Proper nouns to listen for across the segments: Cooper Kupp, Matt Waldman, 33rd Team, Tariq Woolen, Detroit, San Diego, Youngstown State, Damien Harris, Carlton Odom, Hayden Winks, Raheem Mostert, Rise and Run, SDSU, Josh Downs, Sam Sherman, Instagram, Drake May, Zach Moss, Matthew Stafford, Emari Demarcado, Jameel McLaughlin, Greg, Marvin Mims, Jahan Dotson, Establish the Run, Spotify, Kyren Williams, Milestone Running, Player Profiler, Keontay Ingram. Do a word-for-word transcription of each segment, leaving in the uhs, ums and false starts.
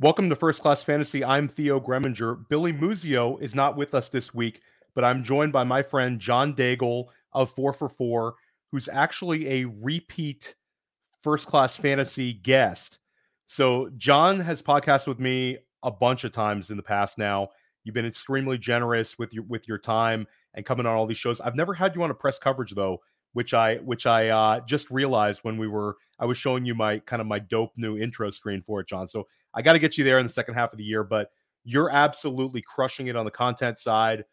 Welcome to First Class Fantasy. I'm Theo Gremminger. Billy Muzio is not with us this week, but I'm joined by my friend John Daigle of four for four, who's actually a repeat First Class Fantasy guest. So John has podcasted with me a bunch of times in the past now. You've been extremely generous with your with your time and coming on all these shows. I've never had you on a press coverage though, which I which I uh, just realized when we were I was showing you my kind of my dope new intro screen for it, John. So I got to get you there in the second half of the year, but you're absolutely crushing it on the content side.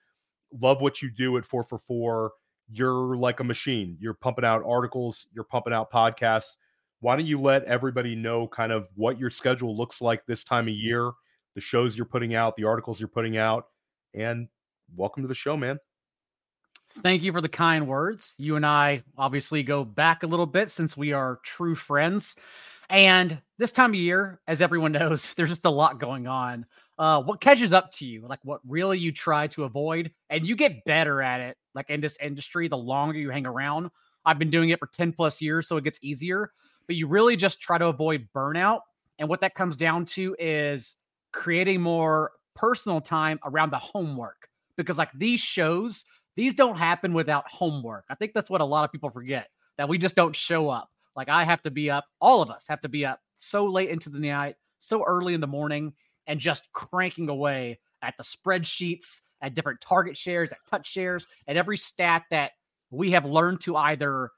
Love what you do at four for four. You're like a machine. You're pumping out articles. You're pumping out podcasts. Why don't you let everybody know kind of what your schedule looks like this time of year, the shows you're putting out, the articles you're putting out, and welcome to the show, man. Thank you for the kind words. You and I obviously go back a little bit since we are true friends. And this time of year, as everyone knows, there's just a lot going on. Uh, what catches up to you, like what really you try to avoid, and you get better at it. Like in this industry, the longer you hang around, I've been doing it for ten plus years, so it gets easier, but you really just try to avoid burnout. And what that comes down to is creating more personal time around the homework, because like these shows, these don't happen without homework. I think that's what a lot of people forget, that we just don't show up. Like I have to be up, all of us have to be up so late into the night, so early in the morning, and just cranking away at the spreadsheets, at different target shares, at touch shares, at every stat that we have learned to either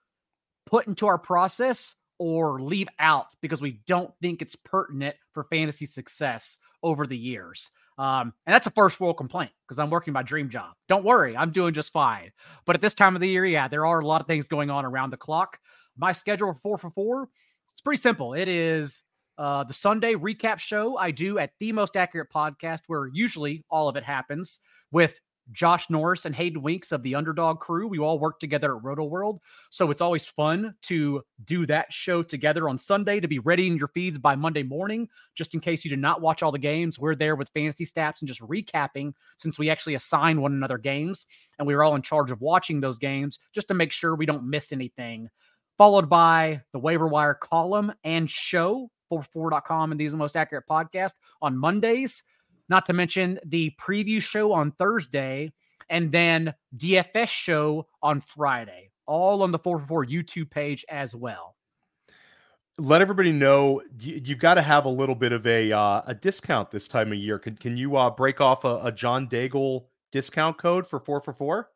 put into our process or leave out because we don't think it's pertinent for fantasy success over the years. Um, and that's a first world complaint because I'm working my dream job. Don't worry, I'm doing just fine. But at this time of the year, yeah, there are a lot of things going on around the clock. My schedule for four for four, it's pretty simple. It is uh, the Sunday recap show I do at The Most Accurate Podcast, where usually all of it happens, with Josh Norris and Hayden Winks of the Underdog Crew. We all work together at Roto World, so it's always fun to do that show together on Sunday to be ready in your feeds by Monday morning, just in case you did not watch all the games. We're there with fantasy stats and just recapping, since we actually assign one another games, and we're all in charge of watching those games just to make sure we don't miss anything. Followed by the waiver wire column and show, four for four dot com, and These Are the Most Accurate Podcast on Mondays. Not to mention the preview show on Thursday, and then D F S show on Friday, all on the four for four YouTube page as well. Let everybody know you've got to have a little bit of a uh, a discount this time of year. Can can you uh, break off a, a John Daigle discount code for four for four?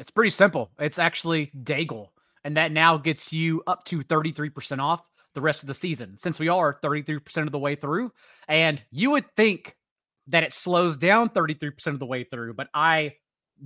It's pretty simple. It's actually Daigle. And that now gets you up to thirty-three percent off the rest of the season, since we are thirty-three percent of the way through. And you would think that it slows down thirty-three percent of the way through, but I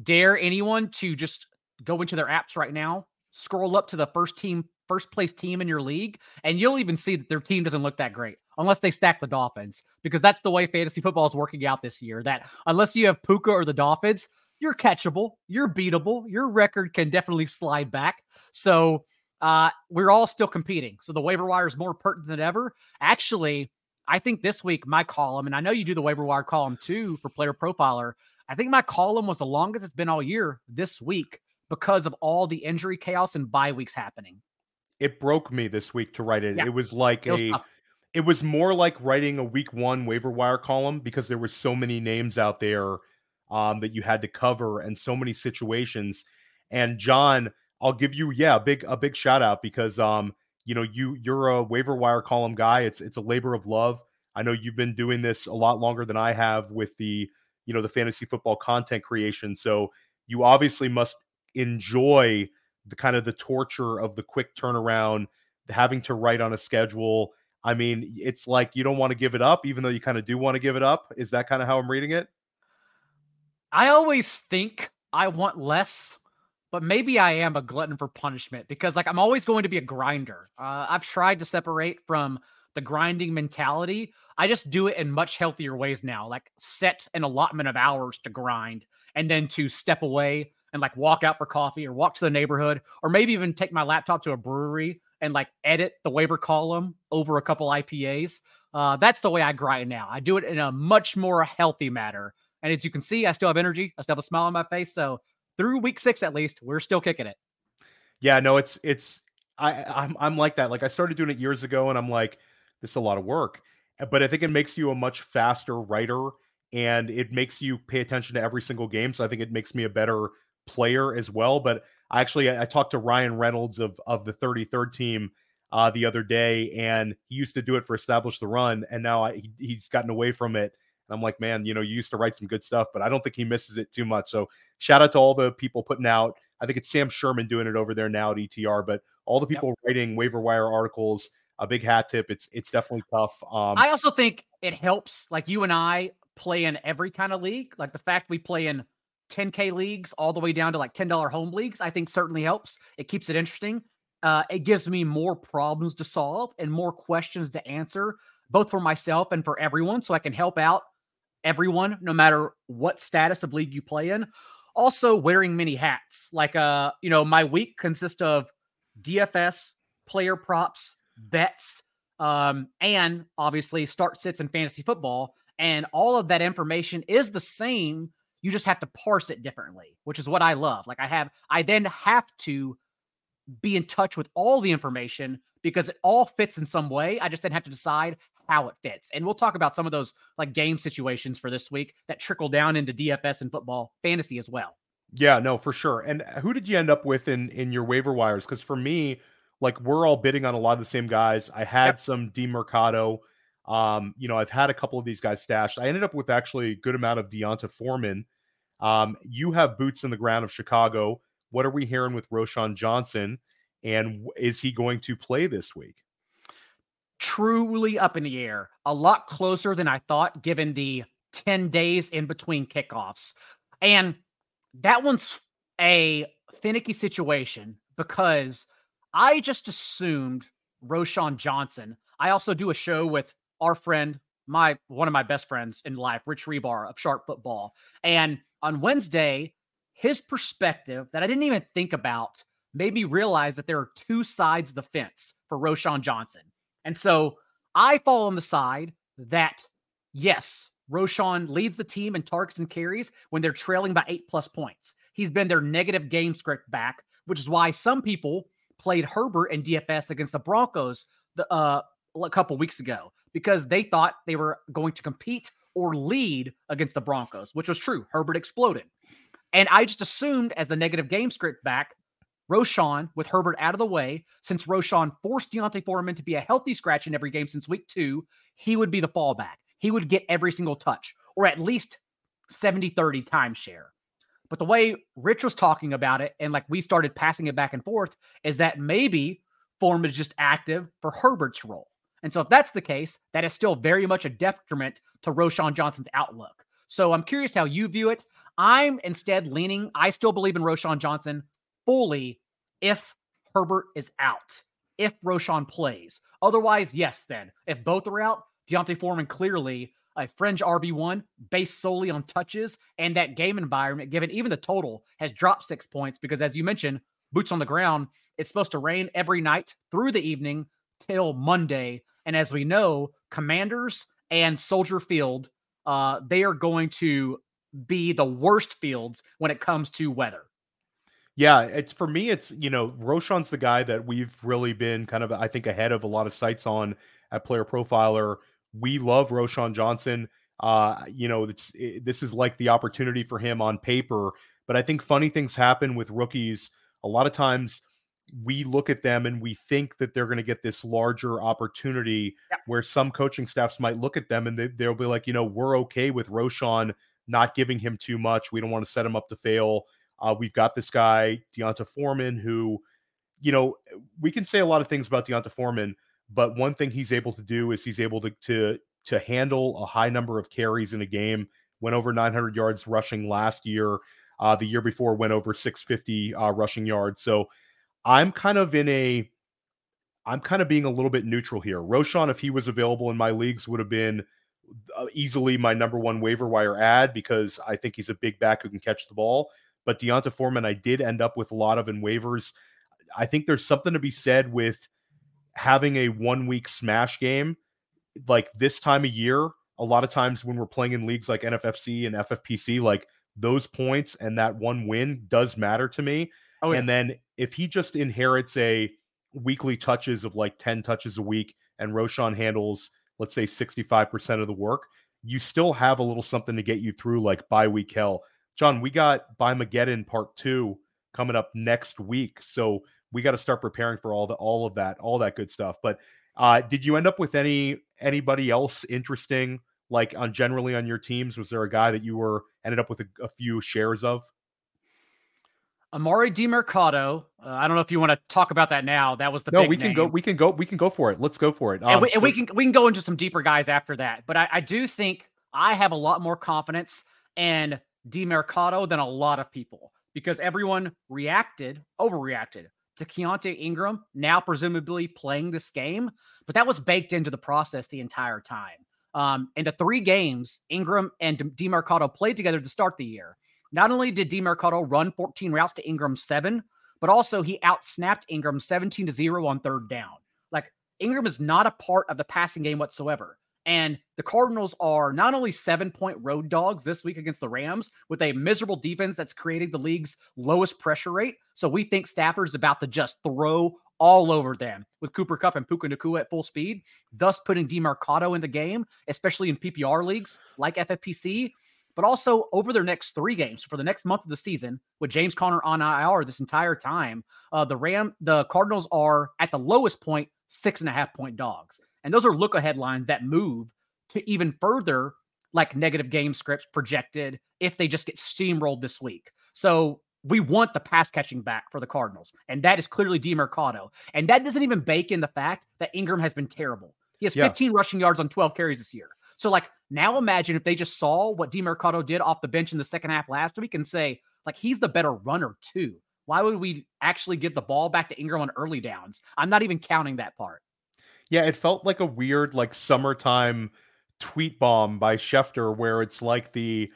dare anyone to just go into their apps right now, scroll up to the first team, first place team in your league, and you'll even see that their team doesn't look that great unless they stack the Dolphins, because that's the way fantasy football is working out this year, that unless you have Puka or the Dolphins, you're catchable, you're beatable, your record can definitely slide back. So uh, we're all still competing. So the waiver wire is more pertinent than ever. Actually, I think this week my column, and I know you do the waiver wire column too for Player Profiler, I think my column was the longest it's been all year this week because of all the injury chaos and bye weeks happening. it broke me this week to write it. Yeah. It was like it was a, tough. It was more like writing a week one waiver wire column because there were so many names out there um, that you had to cover and so many situations. And John, I'll give you, yeah, a big, a big shout out because, um, you know, you, you're a waiver wire column guy. It's, it's a labor of love. I know you've been doing this a lot longer than I have with the, you know, the fantasy football content creation. So you obviously must enjoy the kind of the torture of the quick turnaround, having to write on a schedule. I mean, it's like you don't want to give it up, even though you kind of do want to give it up. Is that kind of how I'm reading it? I always think I want less, but maybe I am a glutton for punishment because, like, I'm always going to be a grinder. Uh, I've tried to separate from the grinding mentality. I just do it in much healthier ways now, like set an allotment of hours to grind and then to step away and, like, walk out for coffee or walk to the neighborhood or maybe even take my laptop to a brewery and, like, edit the waiver column over a couple I P As. Uh, that's the way I grind now. I do it in a much more healthy manner. And as you can see, I still have energy. I still have a smile on my face. So through week six, at least, we're still kicking it. Yeah, no, it's, it's, I, I'm, I'm like that. Like, I started doing it years ago and I'm like, this is a lot of work, but I think it makes you a much faster writer and it makes you pay attention to every single game. So I think it makes me a better player as well. But I actually, I talked to Ryan Reynolds of, of the thirty-third team uh, the other day, and he used to do it for Establish the Run. And now I, he, he's gotten away from it. And I'm like, man, you know, you used to write some good stuff, but I don't think he misses it too much. So shout out to all the people putting out, I think it's Sam Sherman doing it over there now at E T R, but all the people yep. writing waiver wire articles, a big hat tip. It's, it's definitely tough. Um, I also think it helps, like, you and I play in every kind of league. Like, the fact we play in ten K leagues all the way down to, like, ten dollars home leagues, I think certainly helps. It keeps it interesting. Uh, it gives me more problems to solve and more questions to answer, both for myself and for everyone. So I can help out everyone, no matter what status of league you play in. Also wearing many hats. Like, uh, you know, my week consists of D F S, player props, bets, um, and obviously start sits in fantasy football. And all of that information is the same. You just have to parse it differently, which is what I love. Like, I have, I then have to be in touch with all the information because it all fits in some way. I just then have to decide how it fits. And we'll talk about some of those, like, game situations for this week that trickle down into D F S and football fantasy as well. Yeah, no, for sure. And who did you end up with in, in your waiver wires? Because for me, like, we're all bidding on a lot of the same guys. I had yep. some Demarcado. Um, you know, I've had a couple of these guys stashed. I ended up with actually a good amount of Deonta Foreman. Um, you have boots in the ground of Chicago. What are we hearing with Roschon Johnson? And is he going to play this week? Truly up in the air. A lot closer than I thought, given the ten days in between kickoffs. And that one's a finicky situation because I just assumed Roschon Johnson. I also do a show with our friend, my one of my best friends in life, Rich Rebar of Sharp Football. And on Wednesday, his perspective that I didn't even think about made me realize that there are two sides of the fence for Roschon Johnson. And so I fall on the side that, yes, Roschon leads the team in targets and carries when they're trailing by eight plus points. He's been their negative game script back, which is why some people played Herbert in D F S against the Broncos the uh a couple weeks ago because they thought they were going to compete or lead against the Broncos, which was true. Herbert exploded. And I just assumed as the negative game script back, Roschon with Herbert out of the way, since Roschon forced Deontay Foreman to be a healthy scratch in every game since week two, he would be the fallback. He would get every single touch or at least seventy thirty timeshare. But the way Rich was talking about it and, like, we started passing it back and forth is that maybe Foreman is just active for Herbert's role. And so if that's the case, that is still very much a detriment to Roschon Johnson's outlook. So I'm curious how you view it. I'm instead leaning, I still believe in Roschon Johnson fully if Herbert is out, if Roschon plays. Otherwise, yes, then. If both are out, Deontay Foreman clearly a fringe R B one based solely on touches and that game environment, given even the total, has dropped six points because, as you mentioned, boots on the ground, it's supposed to rain every night through the evening till Monday. And as we know, Commanders and Soldier Field, uh, they are going to be the worst fields when it comes to weather. Yeah, it's for me, it's, you know, Roschon's the guy that we've really been kind of, I think, ahead of a lot of sites on at Player Profiler. We love Roschon Johnson. Uh, you know, it's, it, this is like the opportunity for him on paper. But I think funny things happen with rookies. A lot of times we look at them and we think that they're going to get this larger opportunity, yeah, where some coaching staffs might look at them and they, they'll be like, you know, we're okay with Roschon not giving him too much. We don't want to set him up to fail. Uh, we've got this guy, Deonta Foreman, who, you know, we can say a lot of things about Deonta Foreman, but one thing he's able to do is he's able to to, to handle a high number of carries in a game, went over nine hundred yards rushing last year. Uh, the year before went over six hundred fifty uh, rushing yards. So I'm kind of in a, I'm kind of being a little bit neutral here. Roschon, if he was available in my leagues, would have been easily my number one waiver wire ad because I think he's a big back who can catch the ball. But Deonta Foreman, I did end up with a lot of in waivers. I think there's something to be said with having a one-week smash game like this time of year. A lot of times when we're playing in leagues like N F F C and F F P C, like those points and that one win does matter to me. Oh, yeah. And then if he just inherits a weekly touches of like ten touches a week and Roschon handles, let's say, sixty-five percent of the work, you still have a little something to get you through like bye week hell. John, we got Bimageddon Part Two coming up next week, so we got to start preparing for all the all of that, all that good stuff. But uh, did you end up with any anybody else interesting, like on generally on your teams? Was there a guy that you were ended up with a, a few shares of? Emari Demarcado. Uh, I don't know if you want to talk about that now. That was the no. Big we can name. go. We can go. We can go for it. Let's go for it. Um, and we, and so- we can we can go into some deeper guys after that. But I, I do think I have a lot more confidence and Demarcado than a lot of people because everyone reacted, overreacted to Keontay Ingram now presumably playing this game, but that was baked into the process the entire time. Um, and the three games Ingram and Demarcado played together to start the year. Not only did Demarcado run fourteen routes to Ingram seven, but also he outsnapped Ingram seventeen to zero on third down. Like Ingram is not a part of the passing game whatsoever. And the Cardinals are not only seven-point road dogs this week against the Rams with a miserable defense that's creating the league's lowest pressure rate. So we think Stafford's about to just throw all over them with Cooper Kupp and Puka Nacua at full speed, thus putting Demarcado in the game, especially in P P R leagues like F F P C, but also over their next three games for the next month of the season with James Conner on I R this entire time. Uh, the Ram, the Cardinals are at the lowest point, six and a half point dogs. And those are look-ahead lines that move to even further, like negative game scripts projected if they just get steamrolled this week. So we want the pass catching back for the Cardinals, and that is clearly Demarcado. And that doesn't even bake in the fact that Ingram has been terrible. He has yeah. fifteen rushing yards on twelve carries this year. So, like, now imagine if they just saw what Demarcado did off the bench in the second half last week and say, like, he's the better runner too. Why would we actually give the ball back to Ingram on early downs? I'm not even counting that part. Yeah, it felt like a weird, like, summertime tweet bomb by Schefter where it's like the,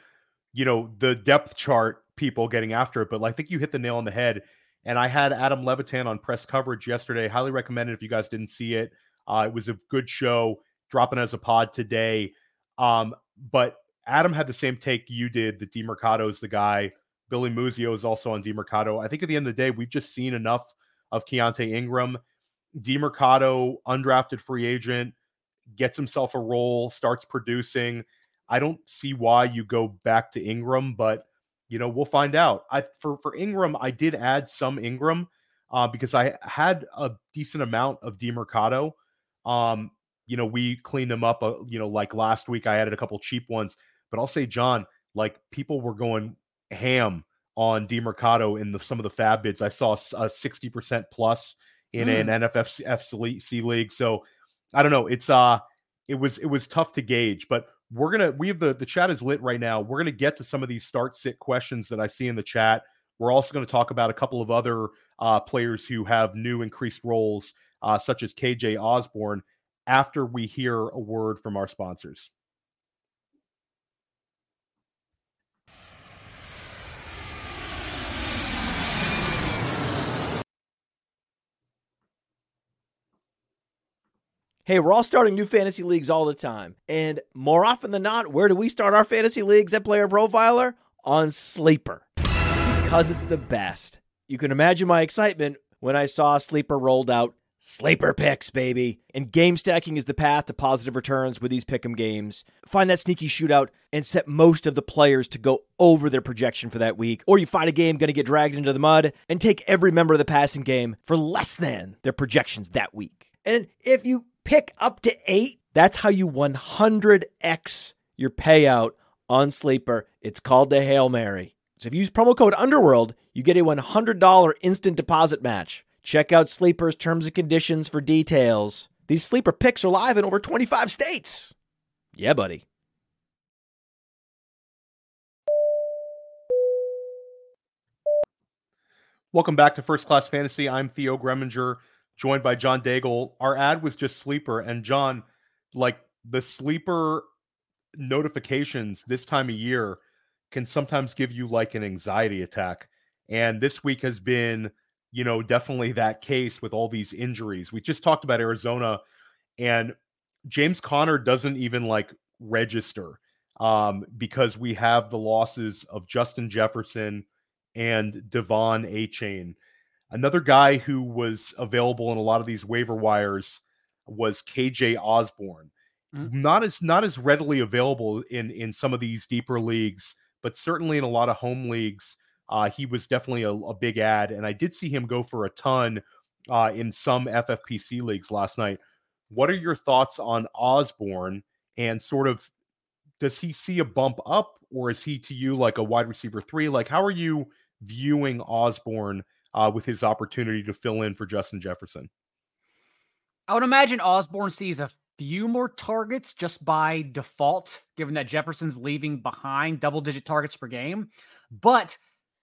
you know, the depth chart people getting after it. But I think you hit the nail on the head. And I had Adam Levitan on Press Coverage yesterday. Highly recommended if you guys didn't see it. Uh, it was a good show, dropping as a pod today. Um, but Adam had the same take you did, that Demarcado is the guy. Billy Muzio is also on Demarcado. I think at the end of the day, we've just seen enough of Keontay Ingram. Demarcado, undrafted free agent, gets himself a role, starts producing. I don't see why you go back to Ingram, but, you know, we'll find out. I for, for Ingram, I did add some Ingram uh, because I had a decent amount of Demarcado. Um, you know, we cleaned him up, uh, you know, like last week I added a couple cheap ones, but I'll say, John, like people were going ham on Demarcado in the, some of the fab bids. I saw a sixty percent plus in mm. an N F F C league. So I don't know. It's uh it was it was tough to gauge, but we're gonna we have the the chat is lit right now. We're gonna get to some of these start sit questions that I see in the chat. We're also going to talk about a couple of other uh players who have new increased roles, uh, such as K J Osborn, after we hear a word from our sponsors. Hey, we're all starting new fantasy leagues all the time. And more often than not, where do we start our fantasy leagues at Player Profiler? On Sleeper. Because it's the best. You can imagine my excitement when I saw Sleeper rolled out Sleeper picks, baby. And game stacking is the path to positive returns with these pick'em games. Find that sneaky shootout and set most of the players to go over their projection for that week. Or you find a game going to get dragged into the mud and take every member of the passing game for less than their projections that week. And if you pick up to eight, that's how you one hundred x your payout on Sleeper. It's called the Hail Mary. So if you use promo code Underworld, you get a one hundred dollars instant deposit match. Check out Sleeper's terms and conditions for details. These Sleeper picks are live in over twenty-five states. Yeah, buddy. Welcome back to First Class Fantasy. I'm Theo Gremminger, joined by John Daigle. Our ad was just Sleeper. And John, like, the Sleeper notifications this time of year can sometimes give you like an anxiety attack. And this week has been, you know, definitely that case with all these injuries. We just talked about Arizona, and James Conner doesn't even like register um, because we have the losses of Justin Jefferson and Devon Achane. Another guy who was available in a lot of these waiver wires was K J. Osborn. Mm-hmm. Not as not as readily available in, in some of these deeper leagues, but certainly in a lot of home leagues, uh, he was definitely a, a big ad. And I did see him go for a ton uh, in some F F P C leagues last night. What are your thoughts on Osborn, and sort of, does he see a bump up, or is he to you like a wide receiver three? Like, how are you viewing Osborn uh, with his opportunity to fill in for Justin Jefferson? I would imagine Osborn sees a few more targets just by default, given that Jefferson's leaving behind double-digit targets per game. But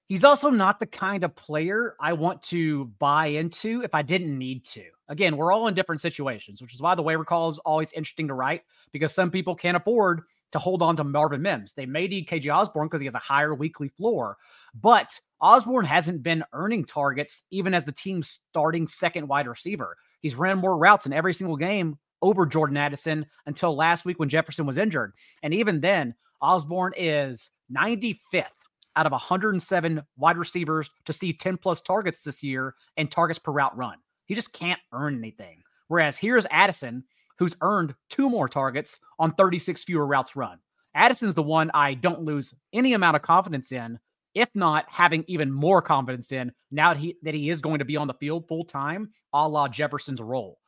he's also not the kind of player I want to buy into if I didn't need to. Again, we're all in different situations, which is why the waiver call is always interesting to write, because some people can't afford to hold on to Marvin Mims. They may need K J. Osborn because he has a higher weekly floor. But Osborn hasn't been earning targets even as the team's starting second wide receiver. He's ran more routes in every single game over Jordan Addison until last week when Jefferson was injured. And even then, Osborn is ninety-fifth out of one hundred seven wide receivers to see ten plus targets this year and targets per route run. He just can't earn anything. Whereas here's Addison, who's earned two more targets on thirty-six fewer routes run. Addison's the one I don't lose any amount of confidence in, if not having even more confidence in, now that he, that he is going to be on the field full time, a la Jefferson's role.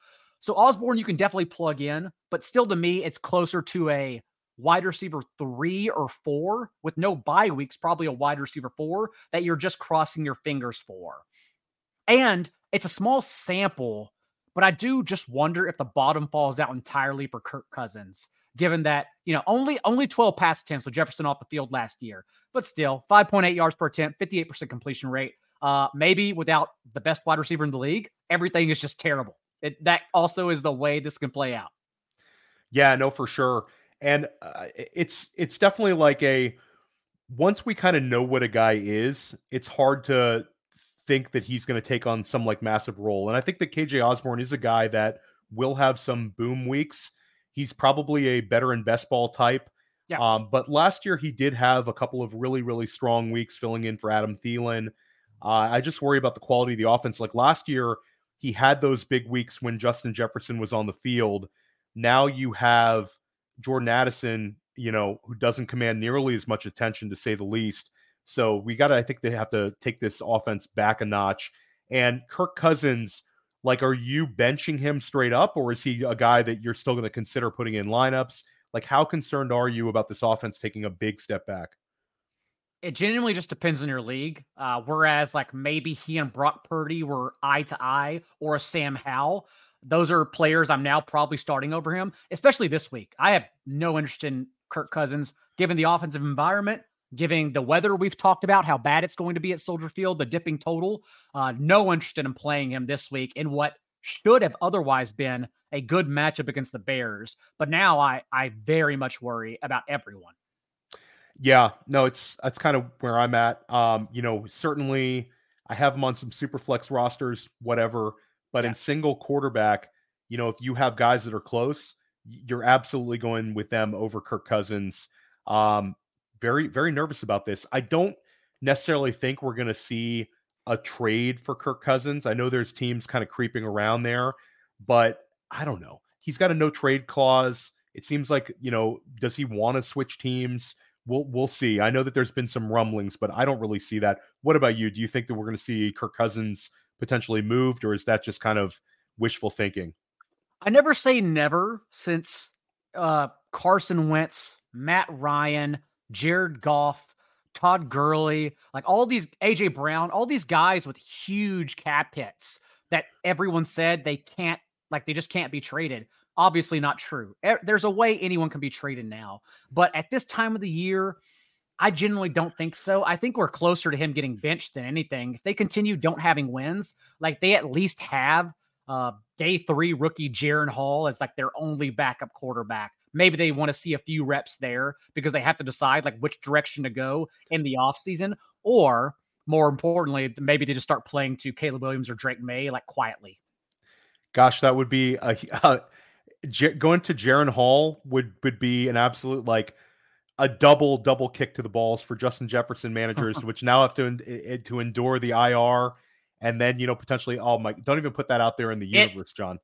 So Osborn, you can definitely plug in, but still to me, it's closer to a wide receiver three or four with no bye weeks, probably a wide receiver four that you're just crossing your fingers for. And it's a small sample, but I do just wonder if the bottom falls out entirely for Kirk Cousins, given that, you know, only, only twelve pass attempts with Jefferson off the field last year, but still five point eight yards per attempt, fifty-eight percent completion rate. Uh, maybe without the best wide receiver in the league, everything is just terrible. It, that also is the way this can play out. Yeah, no, for sure. And uh, it's it's definitely like a, once we kind of know what a guy is, it's hard to think that he's going to take on some like massive role. And I think that K J Osborn is a guy that will have some boom weeks. He's probably a better and best ball type. Yeah. Um, but last year he did have a couple of really, really strong weeks filling in for Adam Thielen. Uh, I just worry about the quality of the offense. Like last year, he had those big weeks when Justin Jefferson was on the field. Now you have Jordan Addison, you know, who doesn't command nearly as much attention, to say the least. So we got to, I think they have to take this offense back a notch. And Kirk Cousins, like, are you benching him straight up, or is he a guy that you're still going to consider putting in lineups? Like, how concerned are you about this offense taking a big step back? It genuinely just depends on your league. Uh, whereas like maybe he and Brock Purdy were eye to eye, or a Sam Howell. Those are players I'm now probably starting over him, especially this week. I have no interest in Kirk Cousins, given the offensive environment, given the weather we've talked about, how bad it's going to be at Soldier Field, the dipping total. Uh, no interest in playing him this week in what should have otherwise been a good matchup against the Bears. But now I, I very much worry about everyone. Yeah, no, it's that's kind of where I'm at. Um, you know, certainly I have him on some super flex rosters, whatever, but yeah. In single quarterback, you know, if you have guys that are close, you're absolutely going with them over Kirk Cousins. Um, very, very nervous about this. I don't necessarily think we're going to see a trade for Kirk Cousins. I know there's teams kind of creeping around there, but I don't know. He's got a no trade clause. It seems like, you know, does he want to switch teams? We'll we'll see. I know that there's been some rumblings, but I don't really see that. What about you? Do you think that we're going to see Kirk Cousins potentially moved, or is that just kind of wishful thinking? I never say never, since uh, Carson Wentz, Matt Ryan, Jared Goff, Todd Gurley, like all these, A J Brown, all these guys with huge cap hits that everyone said they can't, like they just can't be traded. Obviously not true. There's a way anyone can be traded now, but at this time of the year, I generally don't think so. I think we're closer to him getting benched than anything. If they continue don't having wins, like they at least have uh, day three rookie Jaron Hall as like their only backup quarterback. Maybe they want to see a few reps there because they have to decide like which direction to go in the offseason, or more importantly, maybe they just start playing to Caleb Williams or Drake May like quietly. Gosh, that would be a, uh, J- going to Jaron Hall would, would be an absolute, like a double, double kick to the balls for Justin Jefferson managers, which now have to, to endure the I R. And then, you know, potentially, oh my, don't even put that out there in the universe, it- John.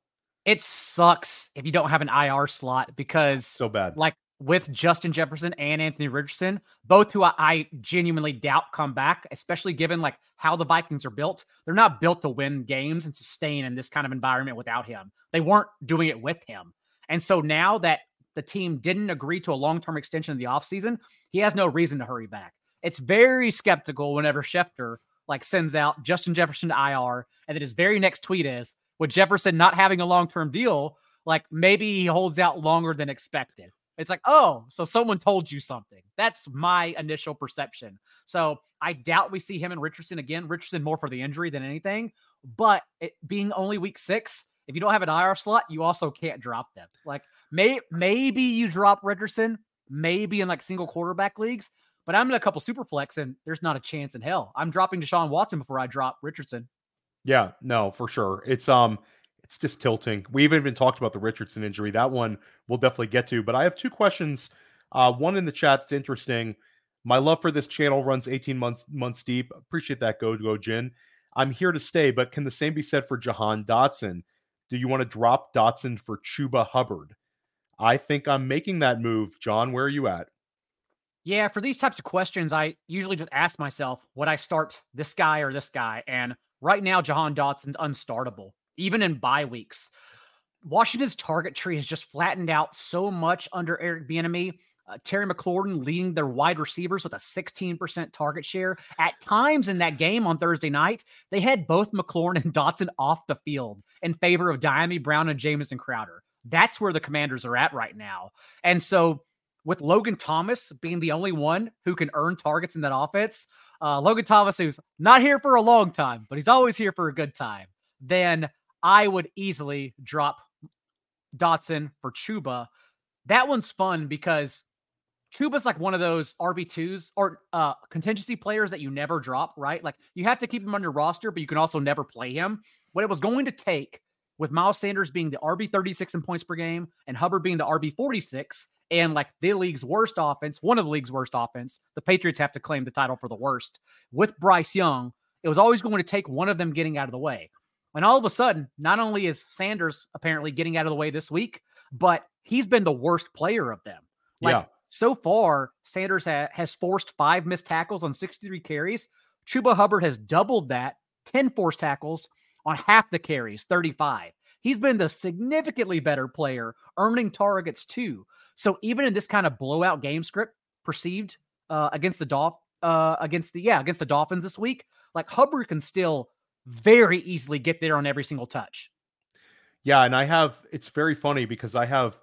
It sucks if you don't have an I R slot, because so bad. Like with Justin Jefferson and Anthony Richardson, both who I, I genuinely doubt come back, especially given like how the Vikings are built. They're not built to win games and sustain in this kind of environment without him. They weren't doing it with him. And so now that the team didn't agree to a long-term extension in the offseason, he has no reason to hurry back. It's very skeptical whenever Schefter like sends out Justin Jefferson to I R, and then his very next tweet is, with Jefferson not having a long-term deal, like maybe he holds out longer than expected. It's like, oh, so someone told you something. That's my initial perception. So I doubt we see him and Richardson again. Richardson more for the injury than anything, but it being only week six, if you don't have an I R slot, you also can't drop them. Like may, maybe you drop Richardson, maybe in like single quarterback leagues, but I'm in a couple superflex and there's not a chance in hell. I'm dropping Deshaun Watson before I drop Richardson. Yeah, no, for sure. It's um, it's just tilting. We haven't even talked about the Richardson injury. That one we'll definitely get to. But I have two questions. Uh, one in the chat that's interesting. My love for this channel runs eighteen months deep. Appreciate that. Go go Jin. I'm here to stay. But can the same be said for Jahan Dotson? Do you want to drop Dotson for Chuba Hubbard? I think I'm making that move, John. Where are you at? Yeah, for these types of questions, I usually just ask myself, would I start this guy or this guy? And right now, Jahan Dotson's unstartable, even in bye weeks. Washington's target tree has just flattened out so much under Eric Bieniemy. Uh, Terry McLaurin leading their wide receivers with a sixteen percent target share. At times in that game on Thursday night, they had both McLaurin and Dotson off the field in favor of Diami Brown and Jamison Crowder. That's where the Commanders are at right now. And so with Logan Thomas being the only one who can earn targets in that offense, Uh, Logan Thomas, who's not here for a long time, but he's always here for a good time, then I would easily drop Dotson for Chuba. That one's fun because Chuba's like one of those R B twos or uh, contingency players that you never drop, right? Like you have to keep him on your roster, but you can also never play him. What it was going to take with Miles Sanders being the R B thirty-six in points per game and Hubbard being the R B forty-six, and like the league's worst offense, one of the league's worst offense, the Patriots have to claim the title for the worst. With Bryce Young, it was always going to take one of them getting out of the way. And all of a sudden, not only is Sanders apparently getting out of the way this week, but he's been the worst player of them. Like yeah. So far, Sanders ha- has forced five missed tackles on sixty-three carries. Chuba Hubbard has doubled that, ten forced tackles on half the carries, thirty-five. He's been the significantly better player, earning targets too. So even in this kind of blowout game script perceived uh, against the Dolph, uh, against the yeah against the Dolphins this week, like Hubbard can still very easily get there on every single touch. Yeah, and I have it's very funny because I have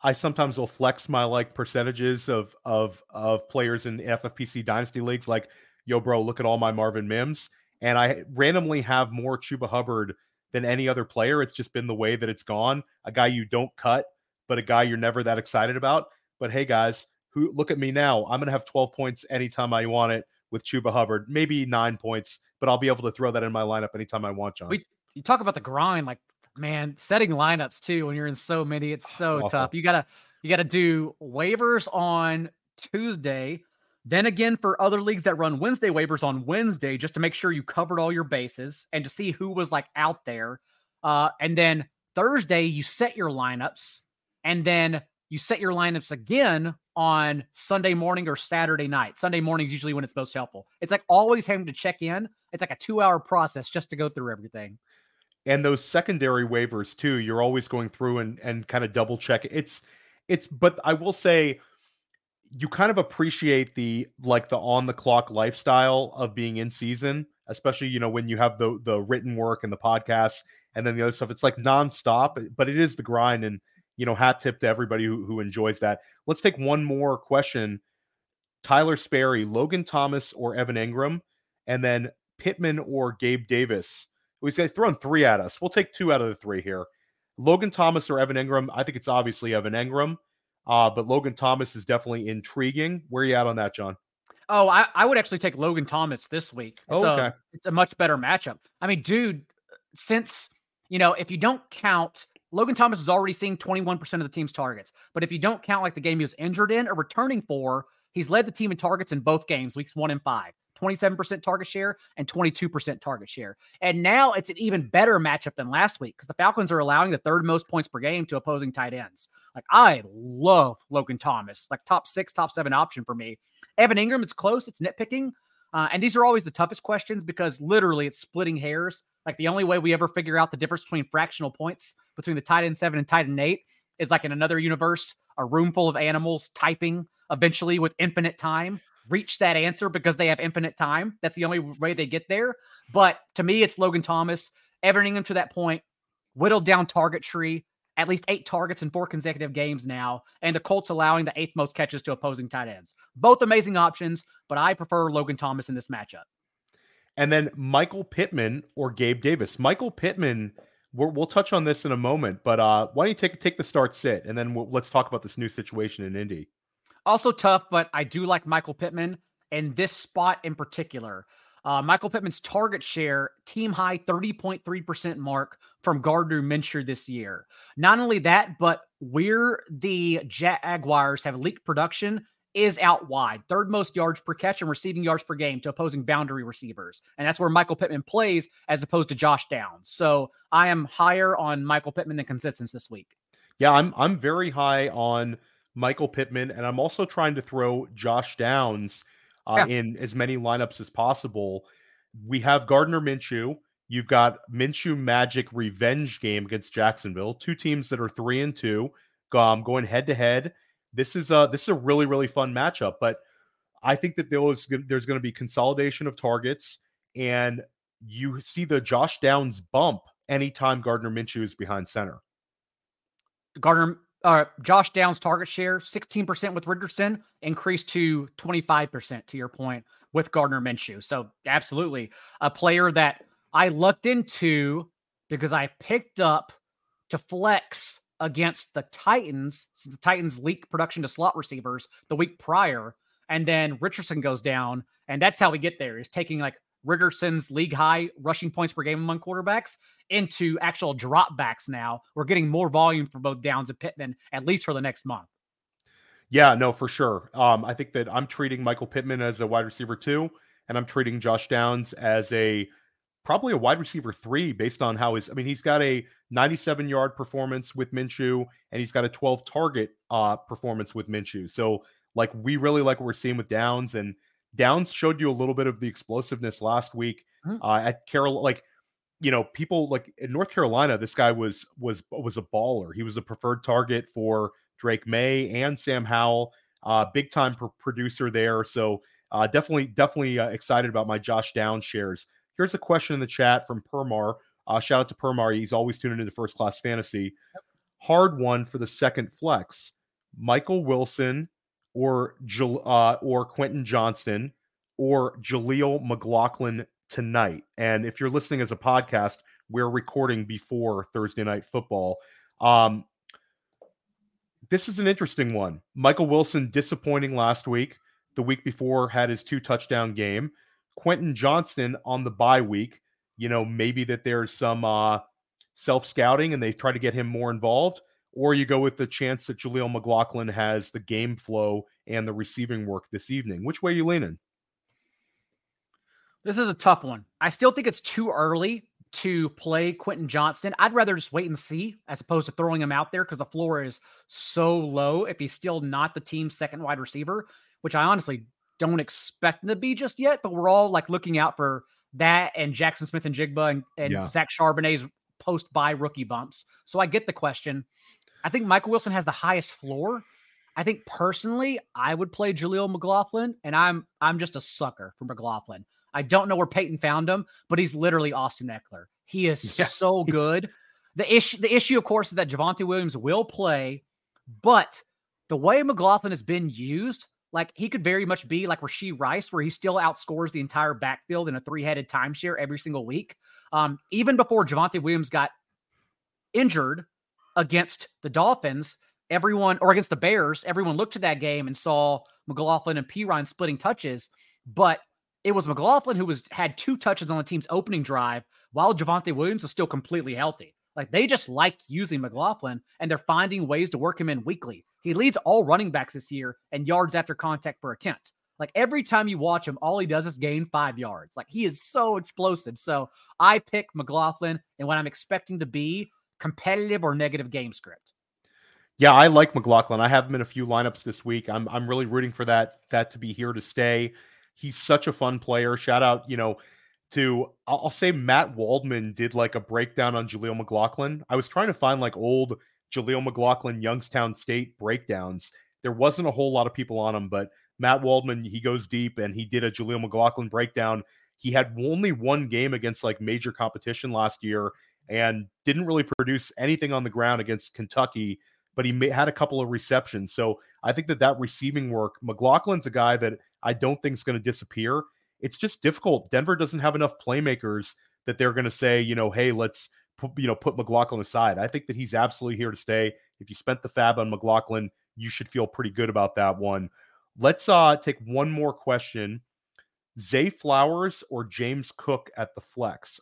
I sometimes will flex my like percentages of of of players in the F F P C dynasty leagues. Like, yo, bro, look at all my Marvin Mims, and I randomly have more Chuba Hubbard than any other player. It's just been the way that it's gone. A guy you don't cut, but a guy you're never that excited about. But hey, guys, who look at me now. I'm going to have twelve points anytime I want it with Chuba Hubbard. Maybe nine points, but I'll be able to throw that in my lineup anytime I want, John. We, you talk about the grind, like, man, setting lineups, too, when you're in so many. It's so it's tough. You gotta, you gotta do waivers on Tuesday, Then again, for other leagues that run Wednesday waivers on Wednesday, just to make sure you covered all your bases and to see who was like out there. Uh, and then Thursday, you set your lineups, and then you set your lineups again on Sunday morning or Saturday night. Sunday morning is usually when it's most helpful. It's like always having to check in. It's like a two-hour process just to go through everything. And those secondary waivers too, you're always going through and, and kind of double check. It's, it's, but I will say you kind of appreciate the, like the on the clock lifestyle of being in season, especially, you know, when you have the, the written work and the podcast and then the other stuff, it's like nonstop, but it is the grind. And, you know, hat tip to everybody who, who enjoys that. Let's take one more question. Tyler Sperry, Logan Thomas or Evan Engram, and then Pittman or Gabe Davis. We say throwing three at us. We'll take two out of the three here. Logan Thomas or Evan Engram. I think it's obviously Evan Engram, uh, but Logan Thomas is definitely intriguing. Where are you at on that, John? Oh, I, I would actually take Logan Thomas this week. It's oh, okay. A, it's a much better matchup. I mean, dude, since, you know, if you don't count, Logan Thomas is already seeing twenty-one percent of the team's targets. But if you don't count like the game he was injured in or returning for, he's led the team in targets in both games, weeks one and five. twenty-seven percent target share and twenty-two percent target share. And now it's an even better matchup than last week because the Falcons are allowing the third most points per game to opposing tight ends. Like, I love Logan Thomas, like top six, top seven option for me. Evan Engram, it's close. It's nitpicking. Uh, and these are always the toughest questions because literally it's splitting hairs. Like the only way we ever figure out the difference between fractional points between the tight end seven and tight end eight is like in another universe, a room full of animals typing eventually with infinite time. Reach that answer because they have infinite time. That's the only way they get there. But to me, it's Logan Thomas. Evan Engram to that point, whittled down target tree, at least eight targets in four consecutive games now, and the Colts allowing the eighth most catches to opposing tight ends. Both amazing options, but I prefer Logan Thomas in this matchup. And then Michael Pittman or Gabe Davis. Michael Pittman, we're, we'll touch on this in a moment, but uh, why don't you take, take the start sit, and then we'll, let's talk about this new situation in Indy. Also tough, but I do like Michael Pittman in this spot in particular. Uh, Michael Pittman's target share, team high thirty point three percent mark from Gardner Minshew this year. Not only that, but where the Jaguars have leaked production is out wide. Third most yards per catch and receiving yards per game to opposing boundary receivers. And that's where Michael Pittman plays as opposed to Josh Downs. So I am higher on Michael Pittman than consistency this week. Yeah, I'm I'm very high on Michael Pittman, and I'm also trying to throw Josh Downs uh, yeah. in as many lineups as possible. We have Gardner Minshew. You've got Minshew Magic revenge game against Jacksonville. Two teams that are three and two, um, going head to head. This is a this is a really really fun matchup. But I think that there was, there's going to be consolidation of targets, and you see the Josh Downs bump anytime Gardner Minshew is behind center. Gardner. Uh, Josh Downs' target share, sixteen percent with Richardson, increased to twenty-five percent, to your point, with Gardner Minshew. So absolutely a player that I looked into because I picked up to flex against the Titans. So the Titans leaked production to slot receivers the week prior, and then Richardson goes down, and that's how we get there, is taking like Richardson's league-high rushing points per game among quarterbacks into actual dropbacks now. We're getting more volume for both Downs and Pittman, at least for the next month. Yeah, no, for sure. Um, I think that I'm treating Michael Pittman as a wide receiver two, and I'm treating Josh Downs as a probably a wide receiver three based on how his, I mean, he's got a ninety-seven-yard performance with Minshew, and he's got a twelve-target uh, performance with Minshew. So, like, we really like what we're seeing with Downs, and Downs showed you a little bit of the explosiveness last week uh, at Carol. Like, you know, people like in North Carolina, this guy was, was, was a baller. He was a preferred target for Drake May and Sam Howell, uh, big time pro- producer there. So uh, definitely, definitely uh, excited about my Josh Downs shares. Here's a question in the chat from Permar. Uh, shout out to Permar. He's always tuned into First Class Fantasy. Hard one for the second flex, Michael Wilson, or uh, or Quentin Johnston, or Jameel McLaughlin tonight. And if you're listening as a podcast, we're recording before Thursday Night Football. Um, this is an interesting one. Michael Wilson, disappointing last week. The week before, had his two-touchdown game. Quentin Johnston on the bye week. You know, maybe that there's some uh, self-scouting and they try to get him more involved. or you go with the chance that Jameel McLaughlin has the game flow and the receiving work this evening. Which way are you leaning? This is a tough one. I still think it's too early to play Quentin Johnston. I'd rather just wait and see as opposed to throwing him out there because the floor is so low if he's still not the team's second wide receiver, which I honestly don't expect him to be just yet, but we're all like looking out for that and Jackson Smith and Jigba and, and yeah. Zach Charbonnet's post-bye rookie bumps. So I get the question. I think Michael Wilson has the highest floor. I think personally, I would play Jameel McLaughlin, and I'm I'm just a sucker for McLaughlin. I don't know where Peyton found him, but he's literally Austin Eckler. He is yeah, so good. The issue, the issue, of course, is that Javonte Williams will play, but the way McLaughlin has been used, like he could very much be like Rashee Rice, where he still outscores the entire backfield in a three-headed timeshare every single week. Um, even before Javonte Williams got injured against the Dolphins, everyone, or against the Bears, everyone looked to that game and saw McLaughlin and Perine splitting touches, but it was McLaughlin who was had two touches on the team's opening drive while Javonte Williams was still completely healthy. Like they just like using McLaughlin and they're finding ways to work him in weekly. He leads all running backs this year in yards after contact per attempt. Like every time you watch him, all he does is gain five yards. Like he is so explosive. So I pick McLaughlin and what I'm expecting to be competitive or negative game script. Yeah, I like McLaughlin. I have him in a few lineups this week. I'm I'm really rooting for that that to be here to stay. He's such a fun player. Shout out, you know, to, I'll say Matt Waldman did like a breakdown on Jameel McLaughlin. I was trying to find like old Jameel McLaughlin, Youngstown State breakdowns. There wasn't a whole lot of people on him, but Matt Waldman, he goes deep and he did a Jameel McLaughlin breakdown. He had only one game against like major competition last year and didn't really produce anything on the ground against Kentucky, but he had a couple of receptions. So I think that that receiving work, McLaughlin's a guy that I don't think is going to disappear. It's just difficult. Denver doesn't have enough playmakers that they're going to say, you know, hey, let's, put, you know, put McLaughlin aside. I think that he's absolutely here to stay. If you spent the fab on McLaughlin, you should feel pretty good about that one. Let's uh, take one more question. Zay Flowers or James Cook at the flex?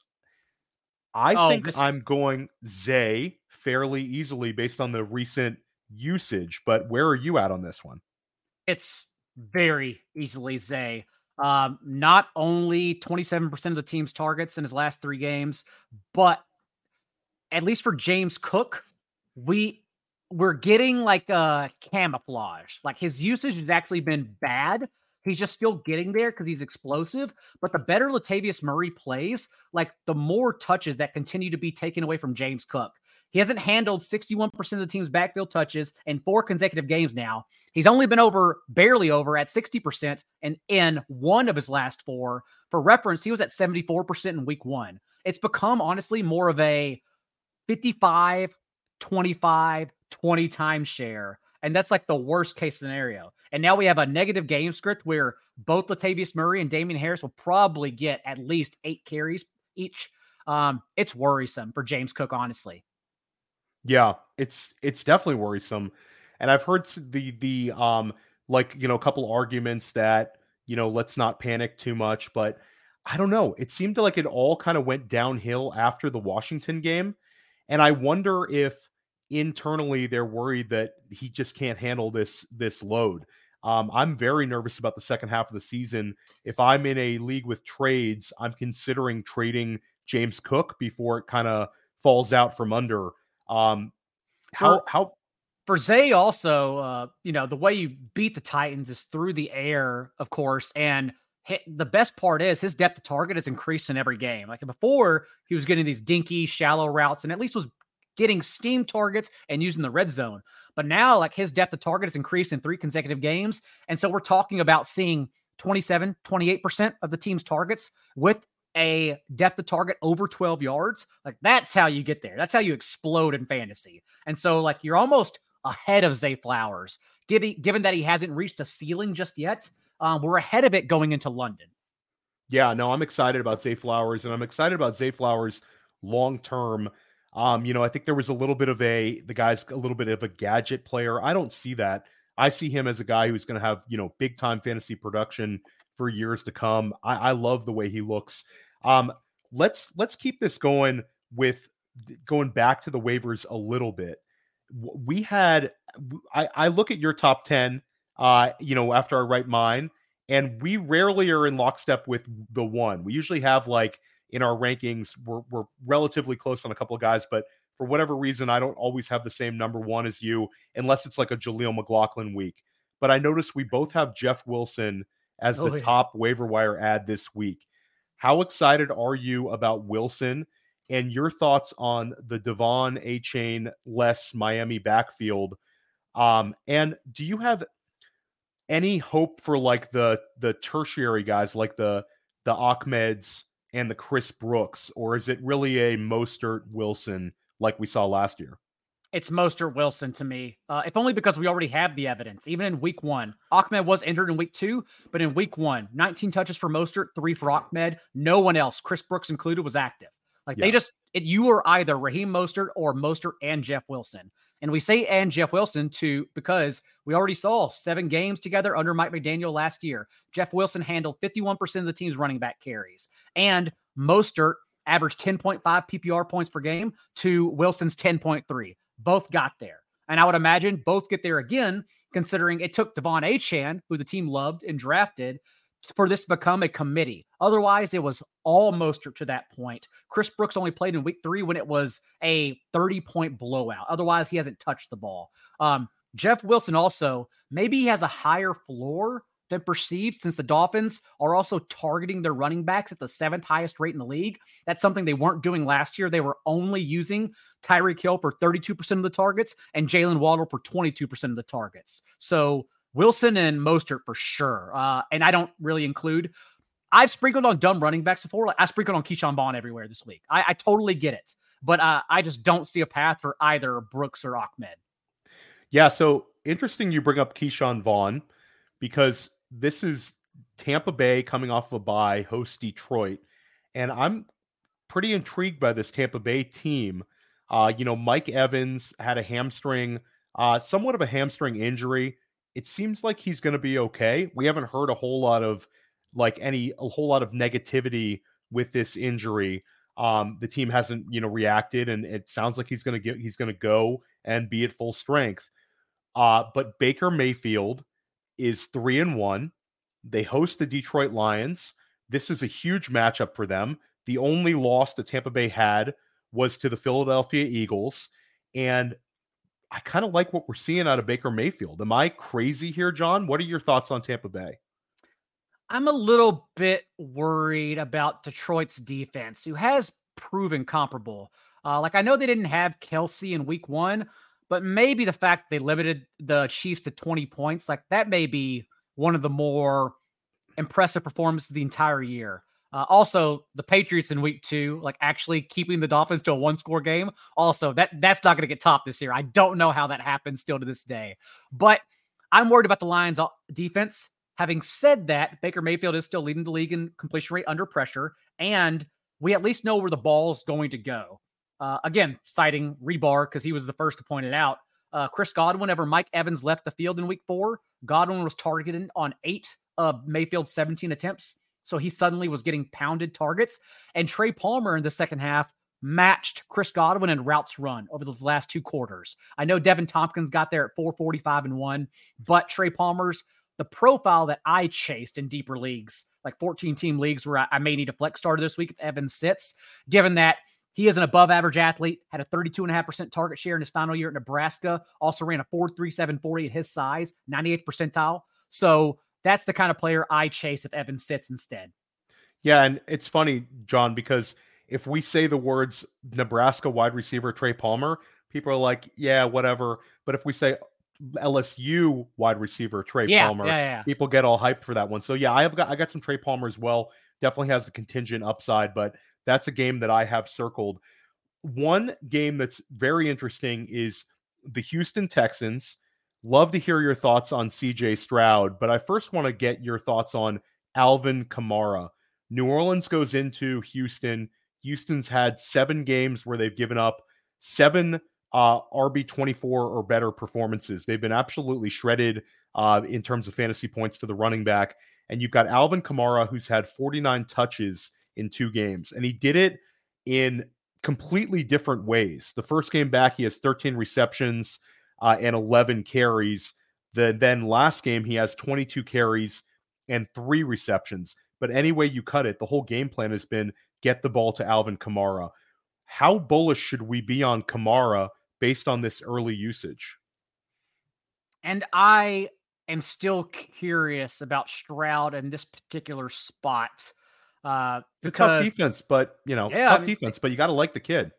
I oh, think this- I'm going Zay fairly easily based on the recent usage, but where are you at on this one? It's very easily Zay. Um, not only twenty-seven percent of the team's targets in his last three games, but at least for James Cook, we we're getting like a camouflage. Like his usage has actually been bad. He's just still getting there because he's explosive. But the better Latavius Murray plays, like the more touches that continue to be taken away from James Cook. He hasn't handled sixty-one percent of the team's backfield touches in four consecutive games now. He's only been over, barely over, at sixty percent and in one of his last four. For reference, he was at seventy-four percent in week one. It's become, honestly, more of a fifty-five, twenty-five, twenty timeshare. And that's like the worst case scenario. And now we have a negative game script where both Latavius Murray and Damian Harris will probably get at least eight carries each. Um, it's worrisome for James Cook, honestly. Yeah, it's it's definitely worrisome. And I've heard the, the um like, you know, a couple arguments that, you know, let's not panic too much. But I don't know. It seemed like it all kind of went downhill after the Washington game. And I wonder if internally they're worried that he just can't handle this, this load. Um, I'm very nervous about the second half of the season. If I'm in a league with trades, I'm considering trading James Cook before it kind of falls out from under. Um, how, for, how for Zay also, uh, you know, the way you beat the Titans is through the air, of course. And hit, the best part is his depth of target has increased in every game. Like before he was getting these dinky shallow routes and at least was getting scheme targets and using the red zone. But now like his depth of target has increased in three consecutive games. And so we're talking about seeing twenty-seven, twenty-eight percent of the team's targets with a depth of target over twelve yards. Like that's how you get there. That's how you explode in fantasy. And so like you're almost ahead of Zay Flowers, given that he hasn't reached a ceiling just yet. Um, we're ahead of it going into London. Yeah, no, I'm excited about Zay Flowers and I'm excited about Zay Flowers long-term. Um, you know, I think there was a little bit of a, the guy's a little bit of a gadget player. I don't see that. I see him as a guy who's going to have, you know, big time fantasy production for years to come. I, I love the way he looks. Um, let's, let's keep this going with going back to the waivers a little bit. we had, I, I look at your top ten, uh, you know, after I write mine, and we rarely are in lockstep with the one. We usually have, like, in our rankings, we're, we're relatively close on a couple of guys, but for whatever reason, I don't always have the same number one as you, unless it's like a Jameel McLaughlin week. But I noticed we both have Jeff Wilson as oh, the yeah. top waiver wire ad this week. How excited are you about Wilson, and your thoughts on the Devon A-Chain less Miami backfield? Um, and do you have any hope for, like, the the tertiary guys, like the the Ahmeds and the Chris Brooks, or is it really a Mostert Wilson like we saw last year? It's Mostert Wilson to me, uh, if only because we already have the evidence. Even in week one, Ahmed was injured in week two, but in week one, nineteen touches for Mostert, three for Ahmed. No one else, Chris Brooks included, was active. Like yeah. they just, it, you were either Raheem Mostert or Mostert and Jeff Wilson. And we say and Jeff Wilson too, because we already saw seven games together under Mike McDaniel last year. Jeff Wilson handled fifty-one percent of the team's running back carries, and Mostert averaged ten point five P P R points per game to Wilson's ten point three. Both got there. And I would imagine both get there again, considering it took Devon Achane, who the team loved and drafted, for this to become a committee. Otherwise, it was all Mostert to that point. Chris Brooks only played in week three when it was a thirty-point blowout. Otherwise, he hasn't touched the ball. Um, Jeff Wilson also, maybe he has a higher floor than perceived, since the Dolphins are also targeting their running backs at the seventh highest rate in the league. That's something they weren't doing last year. They were only using Tyreek Hill for thirty-two percent of the targets and Jalen Waddle for twenty-two percent of the targets. So Wilson and Mostert for sure. Uh, and I don't really include, I've sprinkled on dumb running backs before. Like, I sprinkled on Keyshawn Vaughn everywhere this week. I, I totally get it, but uh, I just don't see a path for either Brooks or Ahmed. Yeah. So interesting you bring up Keyshawn Vaughn, because this is Tampa Bay coming off of a bye, host Detroit. And I'm pretty intrigued by this Tampa Bay team. Uh, you know, Mike Evans had a hamstring, uh, somewhat of a hamstring injury. It seems like he's going to be okay. We haven't heard a whole lot of like any, a whole lot of negativity with this injury. Um, the team hasn't, you know, reacted, and it sounds like he's going to get, he's going to go and be at full strength. Uh, but Baker Mayfield is three and one. They host the Detroit Lions. This is a huge matchup for them. The only loss that Tampa Bay had was to the Philadelphia Eagles. And I kind of like what we're seeing out of Baker Mayfield. Am I crazy here, John? What are your thoughts on Tampa Bay? I'm a little bit worried about Detroit's defense, who has proven comparable. Uh, like, I know they didn't have Kelsey in week one, but maybe the fact they limited the Chiefs to twenty points, like, that may be one of the more impressive performances of the entire year. Uh, also, the Patriots in week two, like, actually keeping the Dolphins to a one-score game. Also, that that's not going to get topped this year. I don't know how that happens still to this day. But I'm worried about the Lions' defense. Having said that, Baker Mayfield is still leading the league in completion rate under pressure, and we at least know where the ball's going to go. Uh, again, citing Rebar, because he was the first to point it out. Uh, Chris Godwin, whenever Mike Evans left the field in week four, Godwin was targeted on eight of Mayfield's seventeen attempts. So he suddenly was getting pounded targets. And Trey Palmer in the second half matched Chris Godwin in routes run over those last two quarters. I know Devin Tompkins got there at four forty-five and one, but Trey Palmer's the profile that I chased in deeper leagues, like fourteen-team leagues where I, I may need a flex starter this week if Evans sits, given that he is an above-average athlete, had a thirty-two point five percent target share in his final year at Nebraska, also ran a four three seven forty at his size, ninety-eighth percentile. So that's the kind of player I chase if Evans sits instead. Yeah, and it's funny, John, because if we say the words Nebraska wide receiver Trey Palmer, people are like, yeah, whatever. But if we say L S U wide receiver Trey yeah, Palmer, yeah, yeah. people get all hyped for that one. So yeah, I have got I got some Trey Palmer as well. Definitely has the contingent upside, but that's a game that I have circled. One game that's very interesting is the Houston Texans. Love to hear your thoughts on C J Stroud, but I first want to get your thoughts on Alvin Kamara. New Orleans goes into Houston. Houston's had seven games where they've given up seven uh, R B twenty-four or better performances. They've been absolutely shredded uh, in terms of fantasy points to the running back. And you've got Alvin Kamara, who's had forty-nine touches in two games. And he did it in completely different ways. The first game back, he has thirteen receptions uh, and eleven carries. The then last game, he has twenty-two carries and three receptions. But any way you cut it, the whole game plan has been get the ball to Alvin Kamara. How bullish should we be on Kamara based on this early usage? And I am still curious about Stroud in this particular spot. Uh, it's because, a tough defense, but you know, yeah, tough I mean, defense, but you got to like the kid.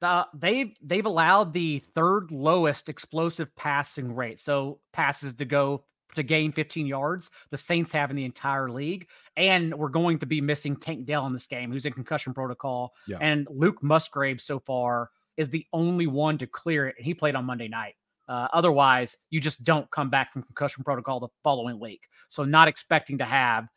Uh, they've, they've allowed the third lowest explosive passing rate. So passes to go to gain fifteen yards, the Saints have in the entire league. And we're going to be missing Tank Dell in this game, who's in concussion protocol. Yeah. And Luke Musgrave so far is the only one to clear it. And he played on Monday night. Uh, otherwise, you just don't come back from concussion protocol the following week. So not expecting to have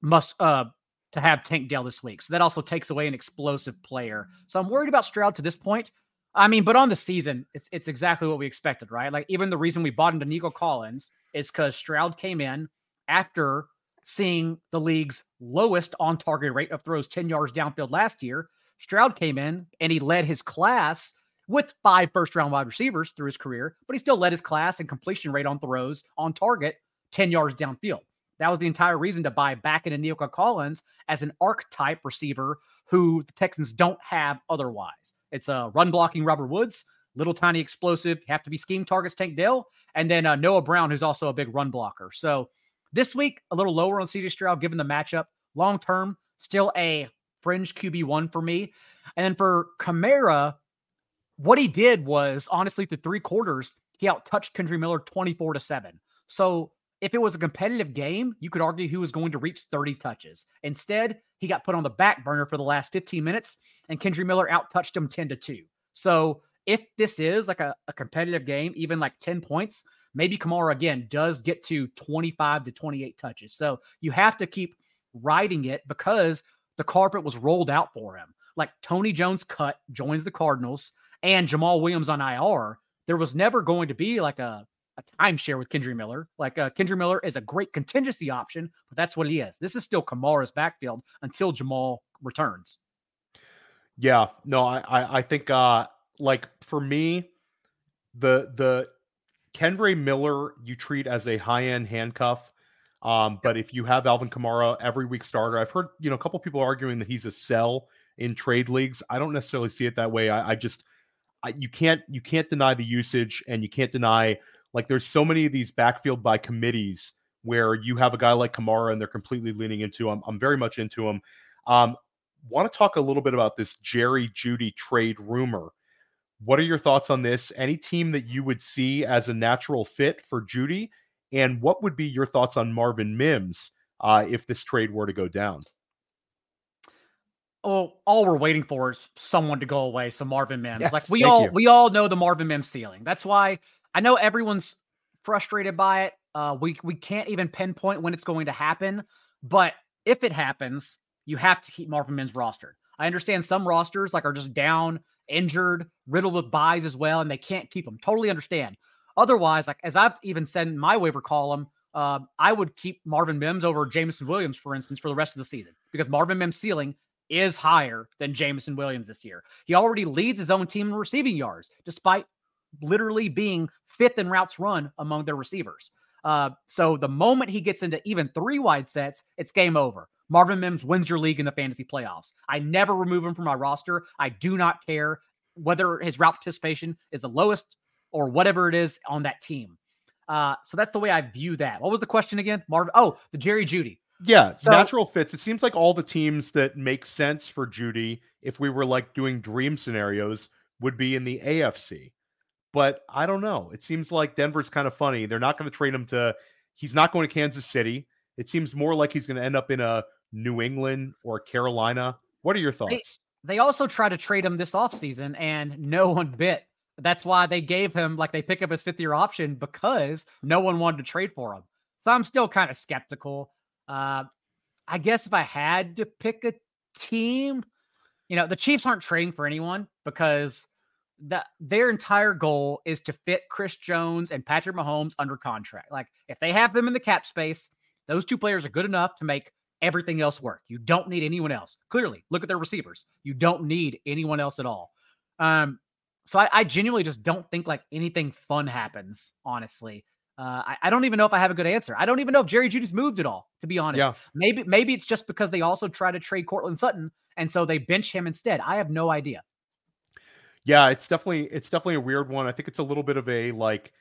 Mus- uh, to have Tank Dell this week. So that also takes away an explosive player. So I'm worried about Stroud to this point. I mean, but on the season, it's it's exactly what we expected, right? Like, even the reason we bought into Nico Collins is because Stroud came in after seeing the league's lowest on-target rate of throws ten yards downfield last year. Stroud came in, and he led his class with five first-round wide receivers through his career, but he still led his class in completion rate on throws on target ten yards downfield. That was the entire reason to buy back into Nico Collins as an archetype receiver who the Texans don't have otherwise. It's a run-blocking Robert Woods, little tiny explosive, have to be scheme targets, Tank Dell, and then uh, Noah Brown, who's also a big run blocker. So this week, a little lower on C J Stroud given the matchup. Long-term, still a fringe Q B one for me. And then for Kamara, what he did was, honestly, through three quarters, he out-touched Kendry Miller twenty-four to seven. So if it was a competitive game, you could argue he was going to reach thirty touches. Instead, he got put on the back burner for the last fifteen minutes, and Kendry Miller out-touched him ten to two. So if this is like a, a competitive game, even like ten points, maybe Kamara, again, does get to twenty-five to twenty-eight touches. So you have to keep riding it because the carpet was rolled out for him. Like, Tony Jones cut, joins the Cardinals, and Jamal Williams on I R, there was never going to be like a, a timeshare with Kendry Miller. Like, uh, Kendry Miller is a great contingency option, but that's what he is. This is still Kamara's backfield until Jamal returns. Yeah, no, I, I, I think, uh, like, for me, the, the Kendry Miller you treat as a high-end handcuff. Um, but if you have Alvin Kamara every week starter, I've heard, you know, a couple people arguing that he's a sell in trade leagues. I don't necessarily see it that way. I, I just, I, you can't, you can't deny the usage, and you can't deny, like, there's so many of these backfield by committees where you have a guy like Kamara and they're completely leaning into him. I'm very much into him. Um, want to talk a little bit about this Jerry Jeudy trade rumor. What are your thoughts on this? Any team that you would see as a natural fit for Jeudy? And what would be your thoughts on Marvin Mims uh, if this trade were to go down? Oh, all we're waiting for is someone to go away. So Marvin Mims, yes, like we all, you. we all know the Marvin Mims ceiling. That's why I know everyone's frustrated by it. Uh, we, we can't even pinpoint when it's going to happen, but if it happens, you have to keep Marvin Mims rostered. I understand some rosters like are just down, injured, riddled with buys as well, and they can't keep them. Totally understand. Otherwise, like as I've even said in my waiver column, uh, I would keep Marvin Mims over Jameson Williams, for instance, for the rest of the season, because Marvin Mims' ceiling is higher than Jameson Williams this year. He already leads his own team in receiving yards, despite literally being fifth in routes run among their receivers. Uh, so the moment he gets into even three wide sets, it's game over. Marvin Mims wins your league in the fantasy playoffs. I never remove him from my roster. I do not care whether his route participation is the lowest or whatever it is on that team. Uh, so that's the way I view that. What was the question again, Marvin? Oh, the Jerry Jeudy. Yeah, so, natural fits. It seems like all the teams that make sense for Jeudy, if we were like doing dream scenarios, would be in the A F C. But I don't know. It seems like Denver's kind of funny. They're not going to trade him to, he's not going to Kansas City. It seems more like he's going to end up in a New England or Carolina. What are your thoughts? They, they also try to trade him this offseason, and no one bit. That's why they gave him, like, they pick up his fifth year option because no one wanted to trade for him. So I'm still kind of skeptical. Uh, I guess if I had to pick a team, you know, the Chiefs aren't trading for anyone because the, their entire goal is to fit Chris Jones and Patrick Mahomes under contract. Like, if they have them in the cap space, those two players are good enough to make everything else work. You don't need anyone else. Clearly, look at their receivers. You don't need anyone else at all. Um, so I, I genuinely just don't think like anything fun happens, honestly. Uh, I, I don't even know if I have a good answer. I don't even know if Jerry Jeudy's moved at all, to be honest. Yeah. Maybe maybe it's just because they also try to trade Cortland Sutton, and so they bench him instead. I have no idea. Yeah, it's definitely it's definitely a weird one. I think it's a little bit of a, like,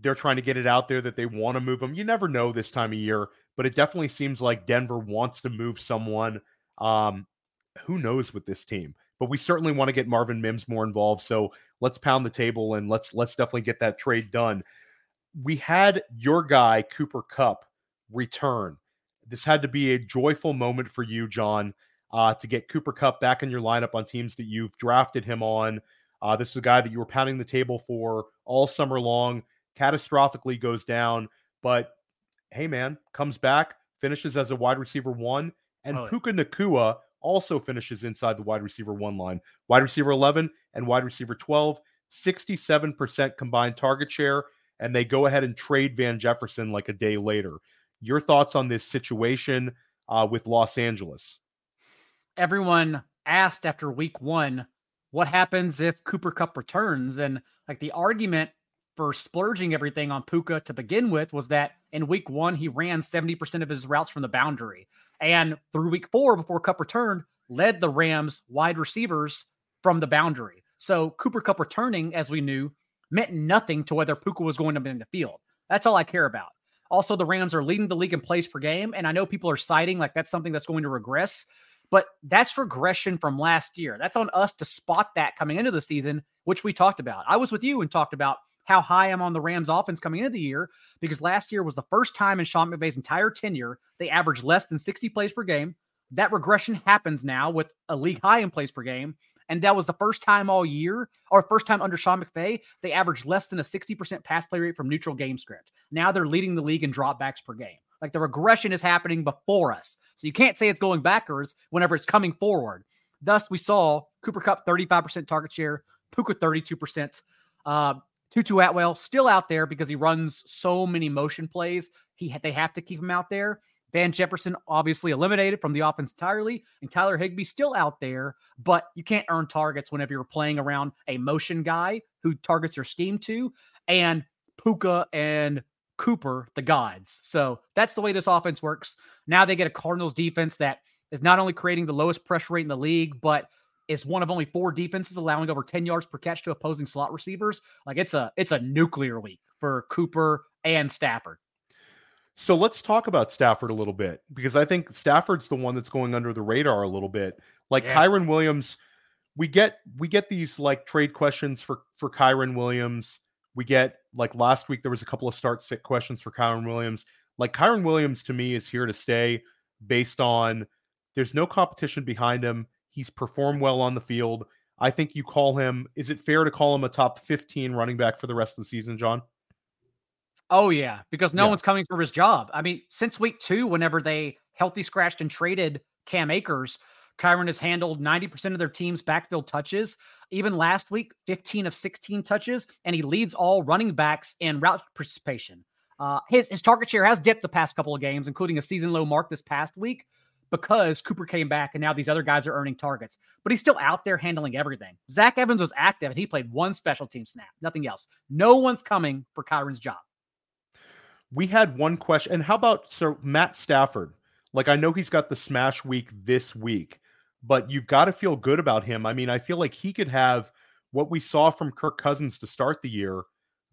they're trying to get it out there that they want to move him. You never know this time of year, but it definitely seems like Denver wants to move someone. Um, who knows with this team? But we certainly want to get Marvin Mims more involved. So let's pound the table and let's let's definitely get that trade done. We had your guy, Cooper Kupp, return. This had to be a joyful moment for you, John, uh, to get Cooper Kupp back in your lineup on teams that you've drafted him on. Uh, this is a guy that you were pounding the table for all summer long, catastrophically goes down, but hey, man, comes back, finishes as a wide receiver one, and oh, Puka Nacua also finishes inside the wide receiver one line. Wide receiver eleven and wide receiver twelve, sixty-seven percent combined target share. And they go ahead and trade Van Jefferson like a day later. Your thoughts on this situation uh, with Los Angeles? Everyone asked after week one, what happens if Cooper Kupp returns? And like the argument for splurging everything on Puka to begin with was that in week one, he ran seventy percent of his routes from the boundary. And through week four, before Kupp returned, led the Rams wide receivers from the boundary. So Cooper Kupp returning, as we knew, meant nothing to whether Puka was going to be in the field. That's all I care about. Also, the Rams are leading the league in plays per game, and I know people are citing like that's something that's going to regress, but that's regression from last year. That's on us to spot that coming into the season, which we talked about. I was with you and talked about how high I'm on the Rams offense coming into the year, because last year was the first time in Sean McVay's entire tenure they averaged less than sixty plays per game. That regression happens now with a league high in plays per game. And that was the first time all year, or first time under Sean McVay, they averaged less than a sixty percent pass play rate from neutral game script. Now they're leading the league in dropbacks per game. Like the regression is happening before us. So you can't say it's going backwards whenever it's coming forward. Thus, we saw Cooper Kupp thirty-five percent target share, Puka thirty-two percent. Uh, Tutu Atwell still out there because he runs so many motion plays. He They have to keep him out there. Van Jefferson obviously eliminated from the offense entirely, and Tyler Higbee still out there, but you can't earn targets whenever you're playing around a motion guy who targets your scheme to, and Puka and Cooper, the gods. So that's the way this offense works. Now they get a Cardinals defense that is not only creating the lowest pressure rate in the league, but is one of only four defenses allowing over ten yards per catch to opposing slot receivers. Like it's a, it's a nuclear week for Cooper and Stafford. So let's talk about Stafford a little bit, because I think Stafford's the one that's going under the radar a little bit. Like yeah. Kyren Williams, we get we get these like trade questions for, for Kyren Williams. We get like last week there was a couple of start sit questions for Kyren Williams. Like Kyren Williams to me is here to stay based on there's no competition behind him. He's performed well on the field. I think you call him, is it fair to call him a top fifteen running back for the rest of the season, John? Oh, yeah, because no yeah. one's coming for his job. I mean, since week two, whenever they healthy scratched and traded Cam Akers, Kyren has handled ninety percent of their team's backfield touches. Even last week, fifteen of sixteen touches, and he leads all running backs in route participation. Uh, his, his target share has dipped the past couple of games, including a season-low mark this past week, because Cooper came back and now these other guys are earning targets, but he's still out there handling everything. Zach Evans was active, and he played one special team snap, nothing else. No one's coming for Kyren's job. We had one question. And how about Sir Matt Stafford? Like, I know he's got the smash week this week, but you've got to feel good about him. I mean, I feel like he could have what we saw from Kirk Cousins to start the year.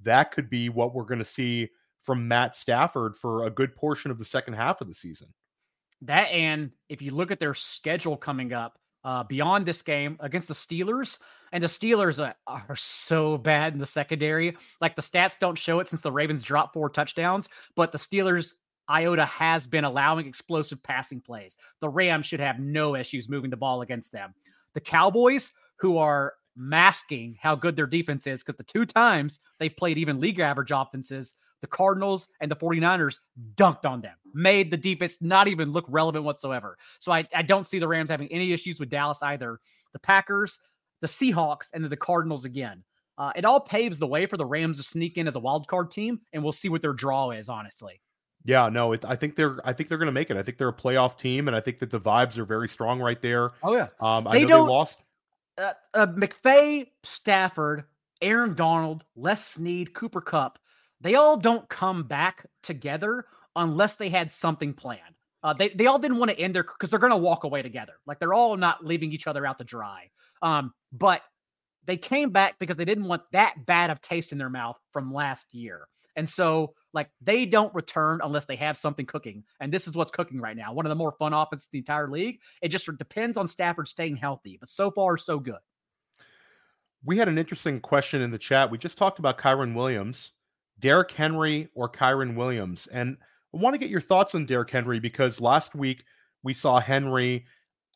That could be what we're going to see from Matt Stafford for a good portion of the second half of the season. That, and if you look at their schedule coming up, Uh, beyond this game against the Steelers, and the Steelers are, are so bad in the secondary. Like the stats don't show it since the Ravens dropped four touchdowns, but the Steelers iota has been allowing explosive passing plays. The Rams should have no issues moving the ball against them. The Cowboys, who are masking how good their defense is, because the two times they've played even league average offenses, the Cardinals and the 49ers dunked on them, made the defense not even look relevant whatsoever. So I, I don't see the Rams having any issues with Dallas either. The Packers, the Seahawks, and then the Cardinals again. Uh, it all paves the way for the Rams to sneak in as a wild card team, and we'll see what their draw is, honestly. Yeah, no, it, I think they're I think they're going to make it. I think they're a playoff team, and I think that the vibes are very strong right there. Oh, yeah. Um, I they know don't, they lost. Uh, uh, McVay, Stafford, Aaron Donald, Les Snead, Cooper Kupp, they all don't come back together unless they had something planned. Uh, they, they all didn't want to end their, because they're going to walk away together. Like, they're all not leaving each other out to dry. Um, but they came back because they didn't want that bad of taste in their mouth from last year. And so, like, they don't return unless they have something cooking. And this is what's cooking right now. One of the more fun offenses in the entire league. It just depends on Stafford staying healthy. But so far, so good. We had an interesting question in the chat. We just talked about Kyron Williams, Derrick Henry or Kyron Williams. And I want to get your thoughts on Derrick Henry, because last week we saw Henry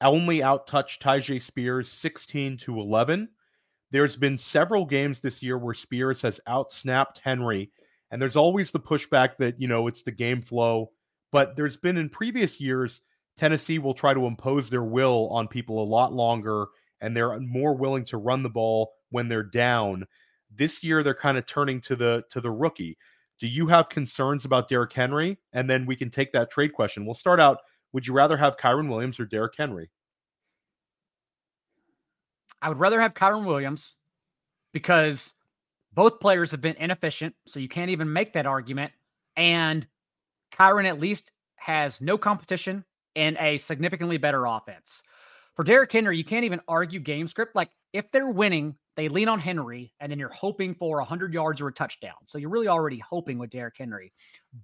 only out-touch Tyjae Spears sixteen to eleven. There's been several games this year where Spears has outsnapped Henry. And there's always the pushback that, you know, it's the game flow. But there's been in previous years, Tennessee will try to impose their will on people a lot longer, and they're more willing to run the ball when they're down. This year, they're kind of turning to the to the rookie. Do you have concerns about Derrick Henry? And then we can take that trade question. We'll start out. Would you rather have Kyron Williams or Derrick Henry? I would rather have Kyron Williams, because both players have been inefficient, so you can't even make that argument. And Kyron at least has no competition and a significantly better offense. For Derrick Henry, you can't even argue game script. Like, if they're winning, they lean on Henry, and then you're hoping for one hundred yards or a touchdown. So you're really already hoping with Derrick Henry.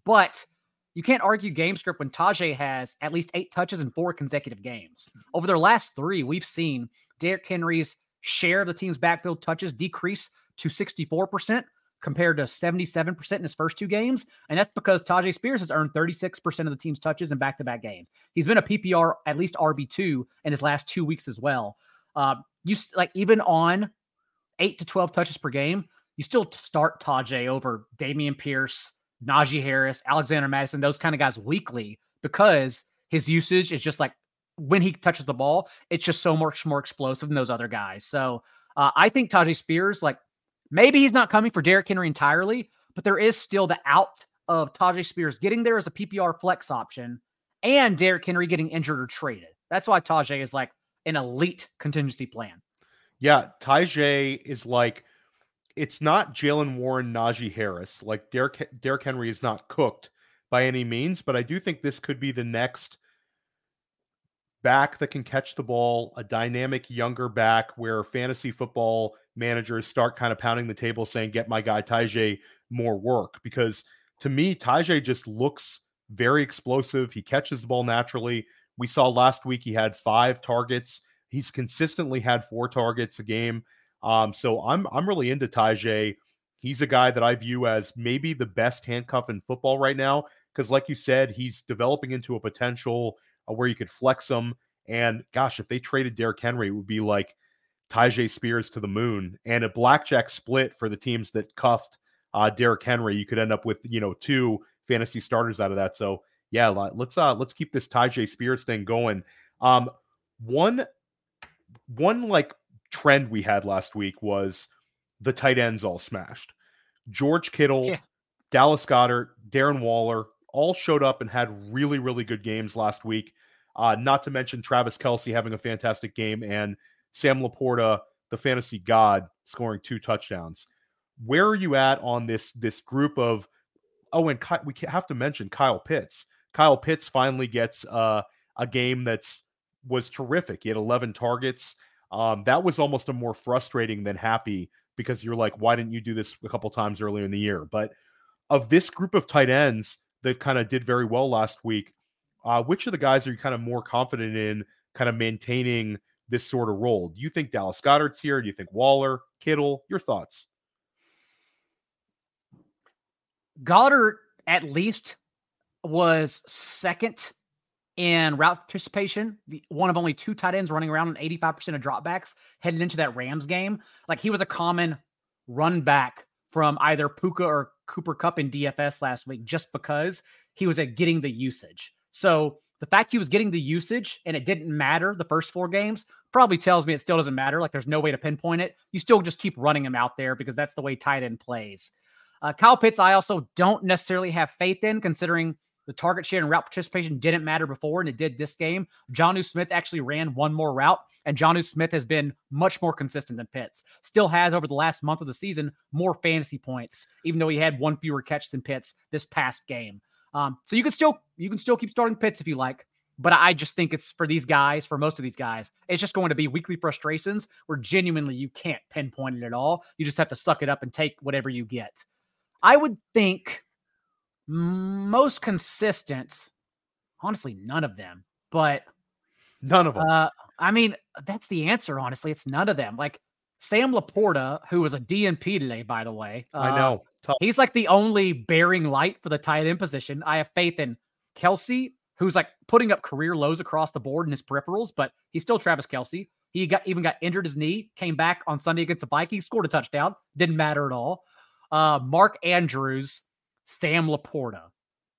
But you can't argue game script when Tajay has at least eight touches in four consecutive games. Over their last three, we've seen Derrick Henry's share of the team's backfield touches decrease to sixty-four percent compared to seventy-seven percent in his first two games. And that's because Tajay Spears has earned thirty-six percent of the team's touches in back-to-back games. He's been a P P R, at least R B two, in his last two weeks as well. Uh, you like even on eight to twelve touches per game, you still start Tajay over Dameon Pierce, Najee Harris, Alexander Madison, those kind of guys weekly, because his usage is just like, when he touches the ball, it's just so much more explosive than those other guys. So uh, I think Tajay Spears, like, maybe he's not coming for Derrick Henry entirely, but there is still the out of Tajay Spears getting there as a P P R flex option and Derrick Henry getting injured or traded. That's why Tajay is like an elite contingency plan. Yeah, Tajay is like, it's not Jalen Warren, Najee Harris. Like, Derrick, Derrick Henry is not cooked by any means, but I do think this could be the next back that can catch the ball, a dynamic younger back where fantasy football managers start kind of pounding the table saying, get my guy Tajay more work. Because to me, Tajay just looks very explosive. He catches the ball naturally. We saw last week he had five targets. He's consistently had four targets a game. Um, so I'm I'm really into Tajay. He's a guy that I view as maybe the best handcuff in football right now, because like you said, he's developing into a potential where you could flex them. And gosh, if they traded Derrick Henry, it would be like Tajay Spears to the moon. And a blackjack split for the teams that cuffed uh, Derrick Henry, you could end up with, you know, two fantasy starters out of that. So yeah, let's uh, let's keep this Tajay Spears thing going. Um, one, one like trend we had last week was the tight ends all smashed. George Kittle, yeah. Dallas Goedert, Darren Waller, all showed up and had really, really good games last week. Uh, not to mention Travis Kelce having a fantastic game and Sam Laporta, the fantasy god, scoring two touchdowns. Where are you at on this, this group of, oh, and Ky- we have to mention Kyle Pitts. Kyle Pitts finally gets uh, a game that's was terrific. He had eleven targets. Um, that was almost a more frustrating than happy, because you're like, why didn't you do this a couple times earlier in the year? But of this group of tight ends that kind of did very well last week, Uh, which of the guys are you kind of more confident in kind of maintaining this sort of role? Do you think Dallas Goedert's here? Do you think Waller, Kittle? Your thoughts? Goddard at least was second in route participation, one of only two tight ends running around on eighty-five percent of dropbacks headed into that Rams game. Like, he was a common run back from either Puka or Cooper Kupp in D F S last week, just because he was at getting the usage. So the fact he was getting the usage and it didn't matter the first four games probably tells me it still doesn't matter. Like, there's no way to pinpoint it. You still just keep running him out there because that's the way tight end plays. Uh, Kyle Pitts, I also don't necessarily have faith in, considering The target share and route participation didn't matter before, and it did this game. Jonnu Smith actually ran one more route, and Jonnu Smith has been much more consistent than Pitts. Still has, over the last month of the season, more fantasy points, even though he had one fewer catch than Pitts this past game. Um, so you can still you can still keep starting Pitts if you like, but I just think it's for these guys, for most of these guys, it's just going to be weekly frustrations where genuinely you can't pinpoint it at all. You just have to suck it up and take whatever you get. I would think... most consistent, honestly, none of them, but none of them. Uh, I mean, that's the answer. Honestly, it's none of them. Like Sam Laporta, who was a D N P today, by the way, uh, I know Tough. He's like the only bearing light for the tight end position. I have faith in Kelsey, who's like putting up career lows across the board in his peripherals, but he's still Travis Kelsey. He got, even got injured his knee, came back on Sunday against the Vikings, scored a touchdown. Didn't matter at all. Uh, Mark Andrews, Sam Laporta.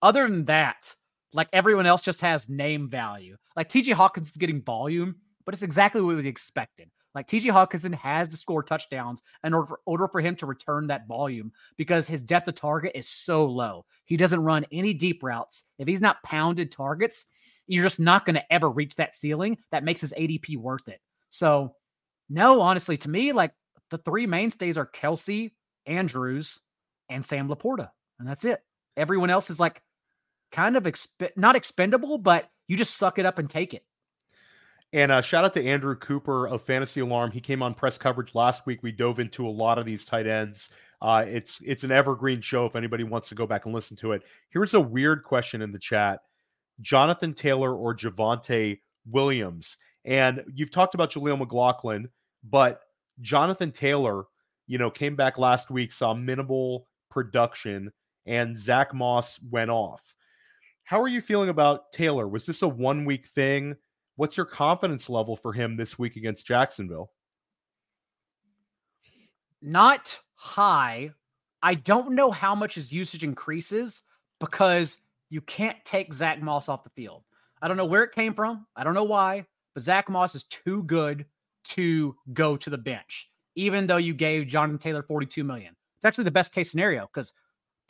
Other than that, like everyone else just has name value. Like T J Hawkinson is getting volume, but it's exactly what we expected. Like T J Hawkinson has to score touchdowns in order for, order for him to return that volume because his depth of target is so low. He doesn't run any deep routes. If he's not pounded targets, you're just not going to ever reach that ceiling that makes his A D P worth it. So no, honestly, to me, like the three mainstays are Kelsey, Andrews, and Sam Laporta. And that's it. Everyone else is like kind of exp- not expendable, but you just suck it up and take it. And uh, shout out to Andrew Cooper of Fantasy Alarm. He came on Press Coverage last week. We dove into a lot of these tight ends. Uh, it's it's an evergreen show if anybody wants to go back and listen to it. Here's a weird question in the chat. Jonathan Taylor or Javonte Williams? And you've talked about Jameel McLaughlin, but Jonathan Taylor, you know, came back last week, saw minimal production, and Zach Moss went off. How are you feeling about Taylor? Was this a one-week thing? What's your confidence level for him this week against Jacksonville? Not high. I don't know how much his usage increases because you can't take Zach Moss off the field. I don't know where it came from. I don't know why, but Zach Moss is too good to go to the bench, even though you gave Jonathan Taylor forty-two million dollars. It's actually the best case scenario because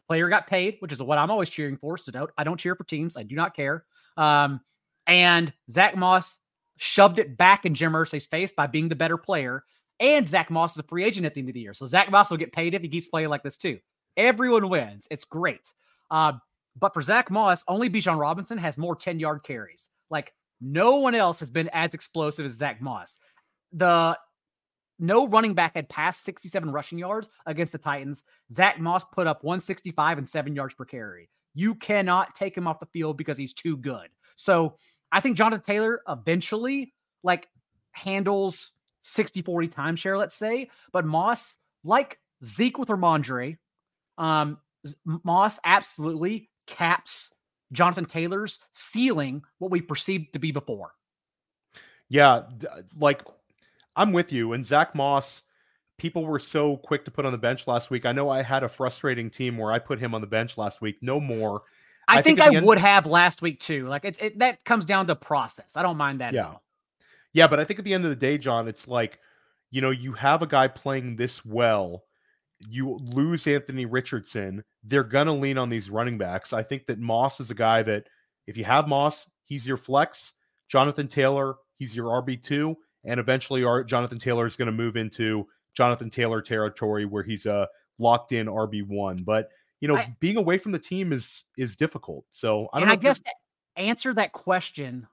player got paid, which is what I'm always cheering for. So don't, I don't cheer for teams. I do not care. Um, and Zach Moss shoved it back in Jim Irsay's face by being the better player. And Zach Moss is a free agent at the end of the year. So Zach Moss will get paid if he keeps playing like this too. Everyone wins. It's great. Uh, but for Zach Moss, only Bijan Robinson has more ten-yard carries. Like no one else has been as explosive as Zach Moss. The No running back had passed sixty-seven rushing yards against the Titans. Zach Moss put up one sixty-five and seven yards per carry. You cannot take him off the field because he's too good. So I think Jonathan Taylor eventually like handles sixty forty timeshare, let's say, but Moss, like Zeke with Ramondre, um, Moss absolutely caps Jonathan Taylor's ceiling, what we perceived to be before. Yeah, like... I'm with you. And Zach Moss, people were so quick to put on the bench last week. I know I had a frustrating team where I put him on the bench last week. No more. I, I think, think I end- would have last week too. Like it, it, that comes down to process. I don't mind that. Yeah. At all. Yeah. But I think at the end of the day, John, it's like, you know, you have a guy playing this well, you lose Anthony Richardson. They're going to lean on these running backs. I think that Moss is a guy that if you have Moss, he's your flex. Jonathan Taylor, he's your R B two. And eventually our Jonathan Taylor is going to move into Jonathan Taylor territory where he's a locked in R B one. But, you know, I, being away from the team is is difficult. So I don't and know. I guess to answer that question,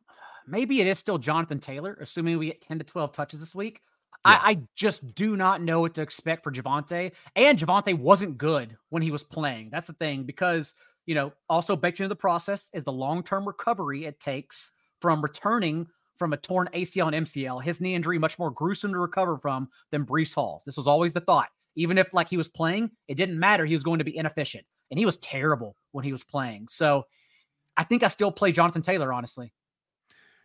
maybe it is still Jonathan Taylor, assuming we get ten to twelve touches this week. Yeah. I, I just do not know what to expect for Javonte. And Javonte wasn't good when he was playing. That's the thing, because, you know, also baked into the process is the long-term recovery it takes from returning from a torn A C L and M C L, his knee injury much more gruesome to recover from than Breece Hall's. This was always the thought. Even if like he was playing, it didn't matter. He was going to be inefficient, and he was terrible when he was playing. So I think I still play Jonathan Taylor, honestly.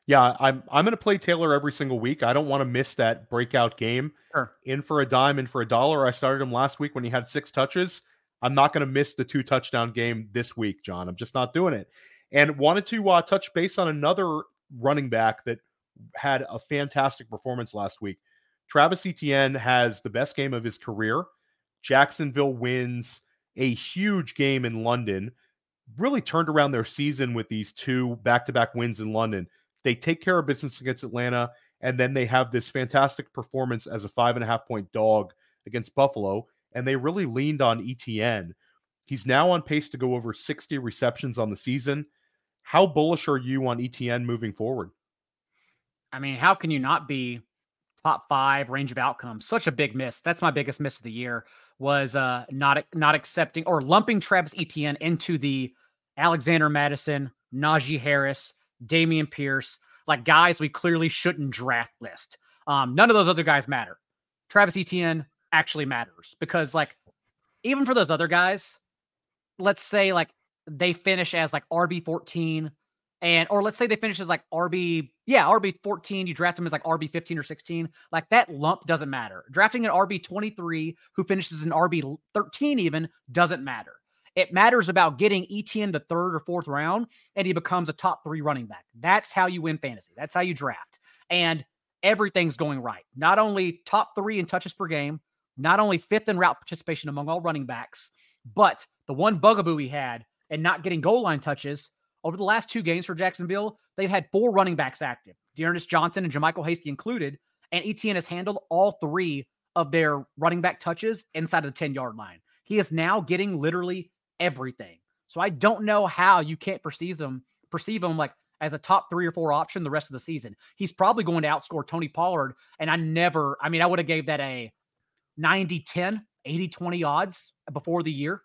Yeah, I'm I'm going to play Taylor every single week. I don't want to miss that breakout game. Sure. In for a dime, in for a dollar. I started him last week when he had six touches. I'm not going to miss the two touchdown game this week, John. I'm just not doing it. And wanted to uh, touch base on another running back that had a fantastic performance last week. Travis Etienne has the best game of his career. Jacksonville wins a huge game in London. really turned around their season with these two back-to-back wins in London. They take care of business against Atlanta, and then they have this fantastic performance as a five and a half point dog against Buffalo, and they really leaned on Etienne. He's now on pace to go over sixty receptions on the season. How bullish are you on Etienne moving forward? I mean, how can you not be? Top five range of outcomes, such a big miss. That's my biggest miss of the year was uh, not not accepting or lumping Travis Etienne into the Alexander Madison, Najee Harris, Damian Pierce, like guys we clearly shouldn't draft list. Um, none of those other guys matter. Travis Etienne actually matters because like even for those other guys, let's say like they finish as like R B fourteen, And, or let's say they finish as like R B, yeah, R B fourteen, you draft them as like R B fifteen or sixteen. Like that lump doesn't matter. Drafting an R B twenty-three who finishes an R B thirteen even doesn't matter. It matters about getting Etienne the third or fourth round and he becomes a top three running back. That's how you win fantasy. That's how you draft. And everything's going right. Not only top three in touches per game, not only fifth in route participation among all running backs, but the one bugaboo he had and not getting goal line touches. Over the last two games for Jacksonville, they've had four running backs active, Dearness Johnson and Jermichael Hasty included, and Etienne has handled all three of their running back touches inside of the ten-yard line. He is now getting literally everything. So I don't know how you can't perceive him, perceive him like as a top three or four option the rest of the season. He's probably going to outscore Tony Pollard, and I never, I mean, I would have gave that a ninety ten, eighty twenty odds before the year.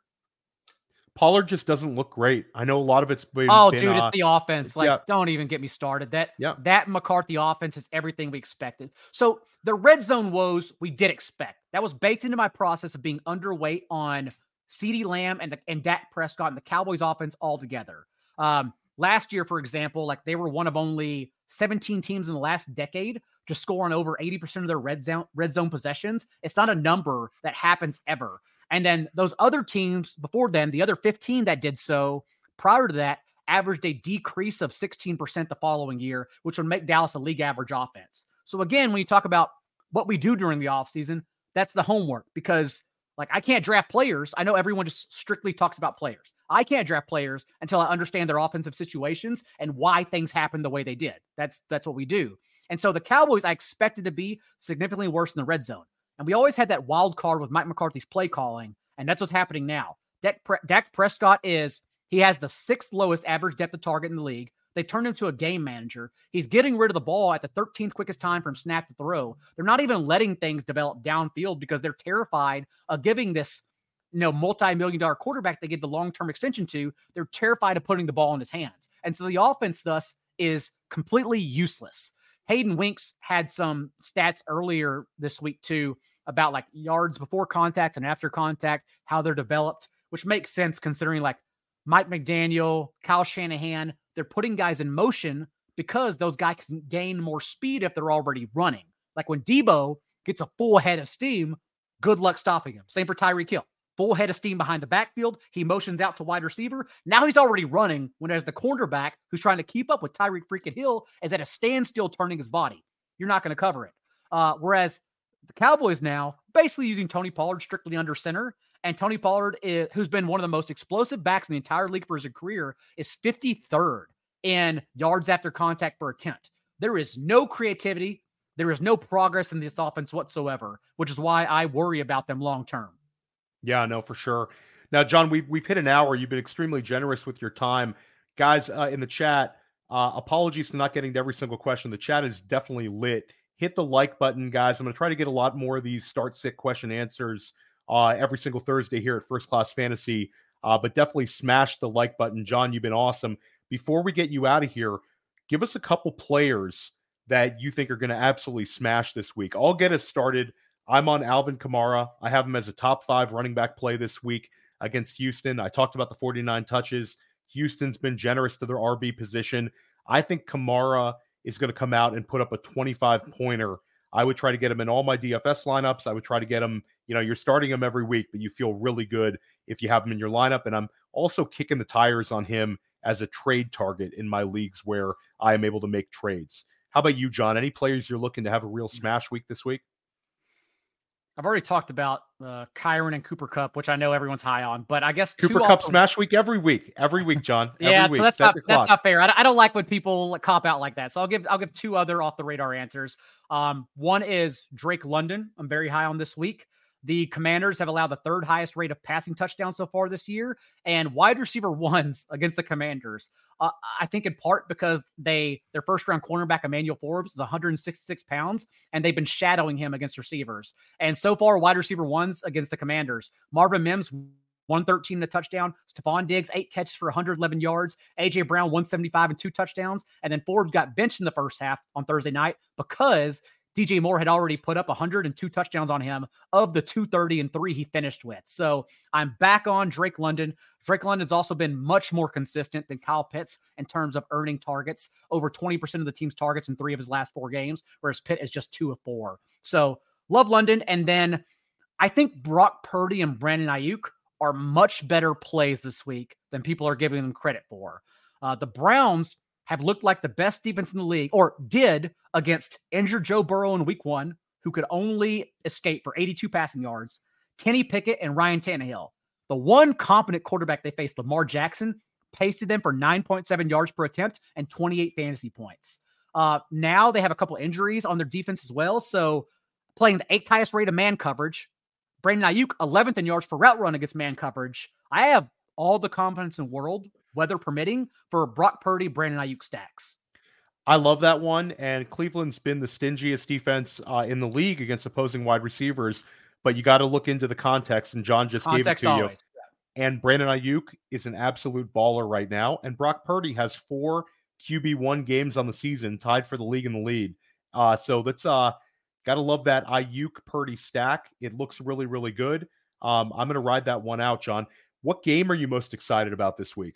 Pollard just doesn't look great. I know a lot of it's been. Oh, been, dude, uh, it's the offense. Like, yeah. Don't even get me started. That yeah. that McCarthy offense is everything we expected. So the red zone woes we did expect. That was baked into my process of being underweight on CeeDee Lamb and, the, and Dak Prescott and the Cowboys offense altogether. Um, last year, for example, like they were one of only seventeen teams in the last decade to score on over eighty percent of their red zone, red zone possessions. It's not a number that happens ever. And then those other teams before them, the other fifteen that did so prior to that, averaged a decrease of sixteen percent the following year, which would make Dallas a league average offense. So again, when you talk about what we do during the offseason, that's the homework because like I can't draft players. I know everyone just strictly talks about players. I can't draft players until I understand their offensive situations and why things happened the way they did. That's that's what we do. And so the Cowboys I expected to be significantly worse in the red zone. And we always had that wild card with Mike McCarthy's play calling, and that's what's happening now. Dak, Pre- Dak Prescott is, he has the sixth lowest average depth of target in the league. They turned him to a game manager. He's getting rid of the ball at the thirteenth quickest time from snap to throw. They're not even letting things develop downfield because they're terrified of giving this, you know, multi-million dollar quarterback they give the long-term extension to. They're terrified of putting the ball in his hands. And so the offense thus is completely useless. Hayden Winks had some stats earlier this week, too, about like yards before contact and after contact, how they're developed, which makes sense considering like Mike McDaniel, Kyle Shanahan, they're putting guys in motion because those guys can gain more speed if they're already running. Like when Debo gets a full head of steam, good luck stopping him. Same for Tyreek Hill. Full head of steam behind the backfield. He motions out to wide receiver. Now he's already running when as the cornerback who's trying to keep up with Tyreek freaking Hill is at a standstill turning his body. You're not going to cover it. Uh, whereas the Cowboys now basically using Tony Pollard strictly under center. And Tony Pollard, is, who's been one of the most explosive backs in the entire league for his career, is fifty-third in yards after contact per attempt. There is no creativity. There is no progress in this offense whatsoever, which is why I worry about them long-term. Yeah, no, for sure. Now, John, we've, we've hit an hour. You've been extremely generous with your time. Guys, uh, in the chat, uh, apologies for not getting to every single question. The chat is definitely lit. Hit the like button, guys. I'm going to try to get a lot more of these start sit question answers uh, every single Thursday here at First Class Fantasy, uh, but definitely smash the like button. John, you've been awesome. Before we get you out of here, give us a couple players that you think are going to absolutely smash this week. I'll get us started. I'm on Alvin Kamara. I have him as a top five running back play this week against Houston. I talked about the forty-nine touches. Houston's been generous to their R B position. I think Kamara is going to come out and put up a twenty-five pointer. I would try to get him in all my D F S lineups. I would try to get him, you know, you're starting him every week, but you feel really good if you have him in your lineup. And I'm also kicking the tires on him as a trade target in my leagues where I am able to make trades. How about you, John? Any players you're looking to have a real smash week this week? I've already talked about uh, Kyron and Cooper Kupp, which I know everyone's high on, but I guess Cooper Kupp also- smash week every week, every week, John. Every yeah, week. So that's not, that's not fair. I, I don't like when people cop out like that. So I'll give I'll give two other off the radar answers. Um, one is Drake London. I'm very high on this week. The Commanders have allowed the third highest rate of passing touchdowns so far this year, and wide receiver ones against the Commanders. Uh, I think in part because they their first-round cornerback, Emmanuel Forbes, is one hundred sixty-six pounds, and they've been shadowing him against receivers. And so far, wide receiver ones against the Commanders. Marvin Mims, one thirteen and a touchdown. Stephon Diggs, eight catches for one hundred eleven yards. A J Brown, one seventy-five and two touchdowns. And then Forbes got benched in the first half on Thursday night because D J Moore had already put up one hundred two touchdowns on him of the two thirty and three he finished with. So I'm back on Drake London. Drake London's also been much more consistent than Kyle Pitts in terms of earning targets, over twenty percent of the team's targets in three of his last four games, whereas Pitt is just two of four. So love London. And then I think Brock Purdy and Brandon Ayuk are much better plays this week than people are giving them credit for. Uh, the Browns have looked like the best defense in the league, or did, against injured Joe Burrow in week one, who could only escape for eighty-two passing yards, Kenny Pickett and Ryan Tannehill. The one competent quarterback they faced, Lamar Jackson, pasted them for nine point seven yards per attempt and twenty-eight fantasy points. Uh, now they have a couple injuries on their defense as well, so playing the eighth highest rate of man coverage, Brandon Ayuk eleventh in yards per route run against man coverage. I have all the confidence in the world, weather permitting, for Brock Purdy, Brandon Ayuk stacks. I love that one. And Cleveland's been the stingiest defense uh, in the league against opposing wide receivers, but you got to look into the context, and John just context gave it to always. You. And Brandon Ayuk is an absolute baller right now. And Brock Purdy has four Q B one games on the season, tied for the league in the lead. Uh, so that's uh, got to love that Ayuk Purdy stack. It looks really, really good. Um, I'm going to ride that one out, John. What game are you most excited about this week?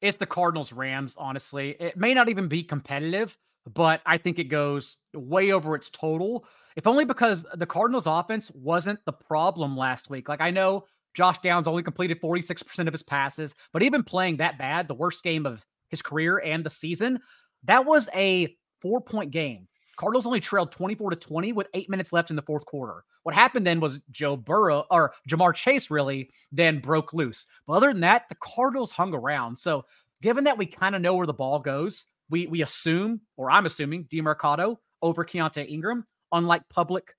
It's the Cardinals Rams, honestly. It may not even be competitive, but I think it goes way over its total, if only because the Cardinals offense wasn't the problem last week. Like, I know Josh Downs only completed forty-six percent of his passes, but even playing that bad, the worst game of his career and the season, that was a four point game. Cardinals only trailed twenty-four to twenty with eight minutes left in the fourth quarter. What happened then was Joe Burrow, or Jamar Chase really, then broke loose. But other than that, the Cardinals hung around. So given that we kind of know where the ball goes, we we assume, or I'm assuming, Demarcado over Keontay Ingram, unlike public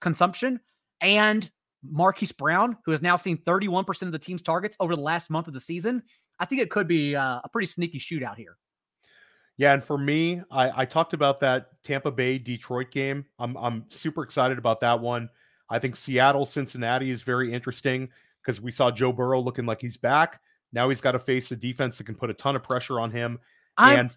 consumption, and Marquise Brown, who has now seen thirty-one percent of the team's targets over the last month of the season. I think it could be uh, a pretty sneaky shootout here. Yeah, and for me, I, I talked about that Tampa Bay Detroit game. I'm I'm super excited about that one. I think Seattle Cincinnati is very interesting because we saw Joe Burrow looking like he's back. Now he's got to face a defense that can put a ton of pressure on him. I'm, and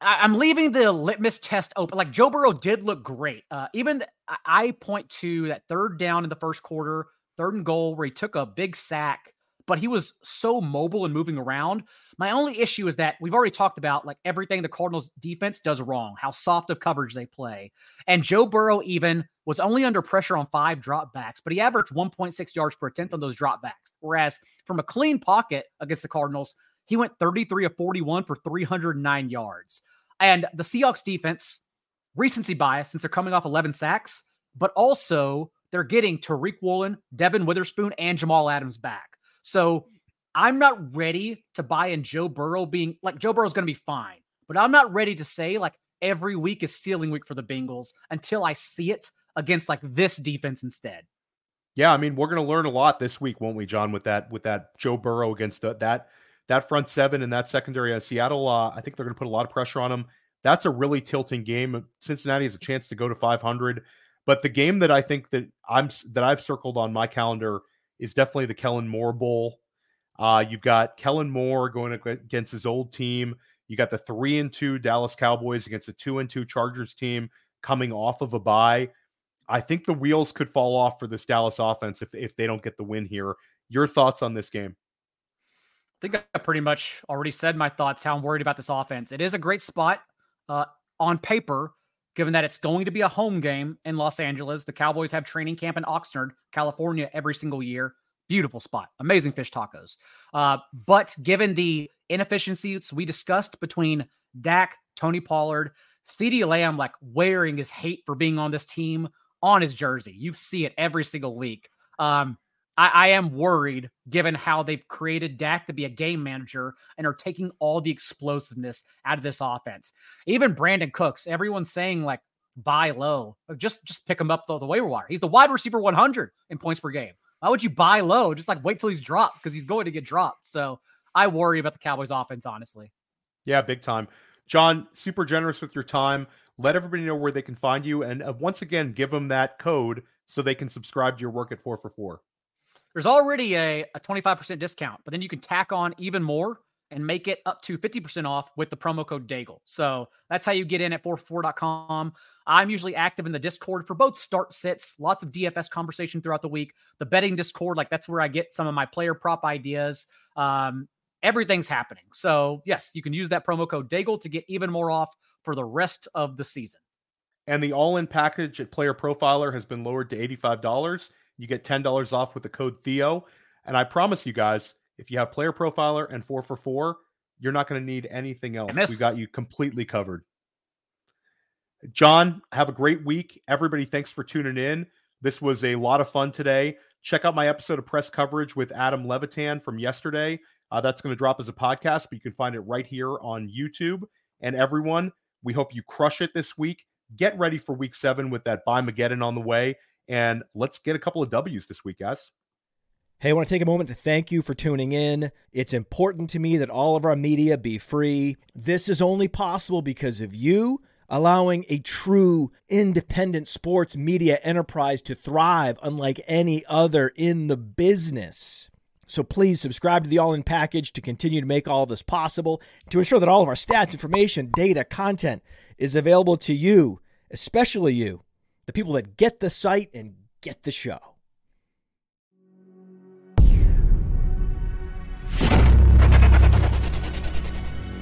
I'm leaving the litmus test open. Like, Joe Burrow did look great. Uh, even th- I point to that third down in the first quarter, third and goal, where he took a big sack, but he was so mobile and moving around. My only issue is that we've already talked about, like, everything the Cardinals defense does wrong, how soft of coverage they play. And Joe Burrow even was only under pressure on five dropbacks, but he averaged one point six yards per attempt on those dropbacks. Whereas from a clean pocket against the Cardinals, he went thirty-three of forty-one for three hundred nine yards. And the Seahawks defense, recency bias, since they're coming off eleven sacks, but also they're getting Tariq Woolen, Devin Witherspoon, and Jamal Adams back. So I'm not ready to buy in Joe Burrow being like, Joe Burrow's going to be fine, but I'm not ready to say like every week is ceiling week for the Bengals until I see it against like this defense instead. Yeah. I mean, we're going to learn a lot this week, won't we, John, with that, with that Joe Burrow against the, that, that front seven and that secondary at Seattle. Uh, I think they're going to put a lot of pressure on them. That's a really tilting game. Cincinnati has a chance to go to five hundred, but the game that I think that I'm, that I've circled on my calendar is definitely the Kellen Moore Bowl. Uh, you've got Kellen Moore going against his old team. You got the three and two Dallas Cowboys against a two and two Chargers team coming off of a bye. I think the wheels could fall off for this Dallas offense if if they don't get the win here. Your thoughts on this game? I think I pretty much already said my thoughts, how I'm worried about this offense. It is a great spot uh, on paper, given that it's going to be a home game in Los Angeles. The Cowboys have training camp in Oxnard, California, every single year. Beautiful spot. Amazing fish tacos. Uh, but given the inefficiencies we discussed between Dak, Tony Pollard, CeeDee Lamb, like, wearing his hate for being on this team on his jersey. You see it every single week. Um, I, I am worried, given how they've created Dak to be a game manager and are taking all the explosiveness out of this offense. Even Brandon Cooks, everyone's saying, like, buy low. Just just pick him up the, the waiver wire. He's the wide receiver one hundred in points per game. Why would you buy low? Just, like, wait till he's dropped, because he's going to get dropped. So I worry about the Cowboys offense, honestly. Yeah, big time. John, super generous with your time. Let everybody know where they can find you. And uh, once again, give them that code so they can subscribe to your work at four for four. There's already a, a twenty-five percent discount, but then you can tack on even more and make it up to fifty percent off with the promo code Daigle. So that's how you get in at four for four dot com. I'm usually active in the Discord for both start sits, lots of D F S conversation throughout the week, the betting Discord, like that's where I get some of my player prop ideas. Um, everything's happening. So yes, you can use that promo code Daigle to get even more off for the rest of the season. And the all-in package at Player Profiler has been lowered to eighty-five dollars. You get ten dollars off with the code Theo. And I promise you guys, if you have Player Profiler and four for four, you're not going to need anything else. We've got you completely covered. John, have a great week. Everybody, thanks for tuning in. This was a lot of fun today. Check out my episode of Press Coverage with Adam Levitan from yesterday. Uh, that's going to drop as a podcast, but you can find it right here on YouTube. And everyone, we hope you crush it this week. Get ready for week seven with that Buy-Mageddon on the way. And let's get a couple of W's this week, guys. Hey, I want to take a moment to thank you for tuning in. It's important to me that all of our media be free. This is only possible because of you, allowing a true independent sports media enterprise to thrive unlike any other in the business. So please subscribe to the All In Package to continue to make all this possible, to ensure that all of our stats, information, data, content is available to you, especially you, the people that get the site and get the show.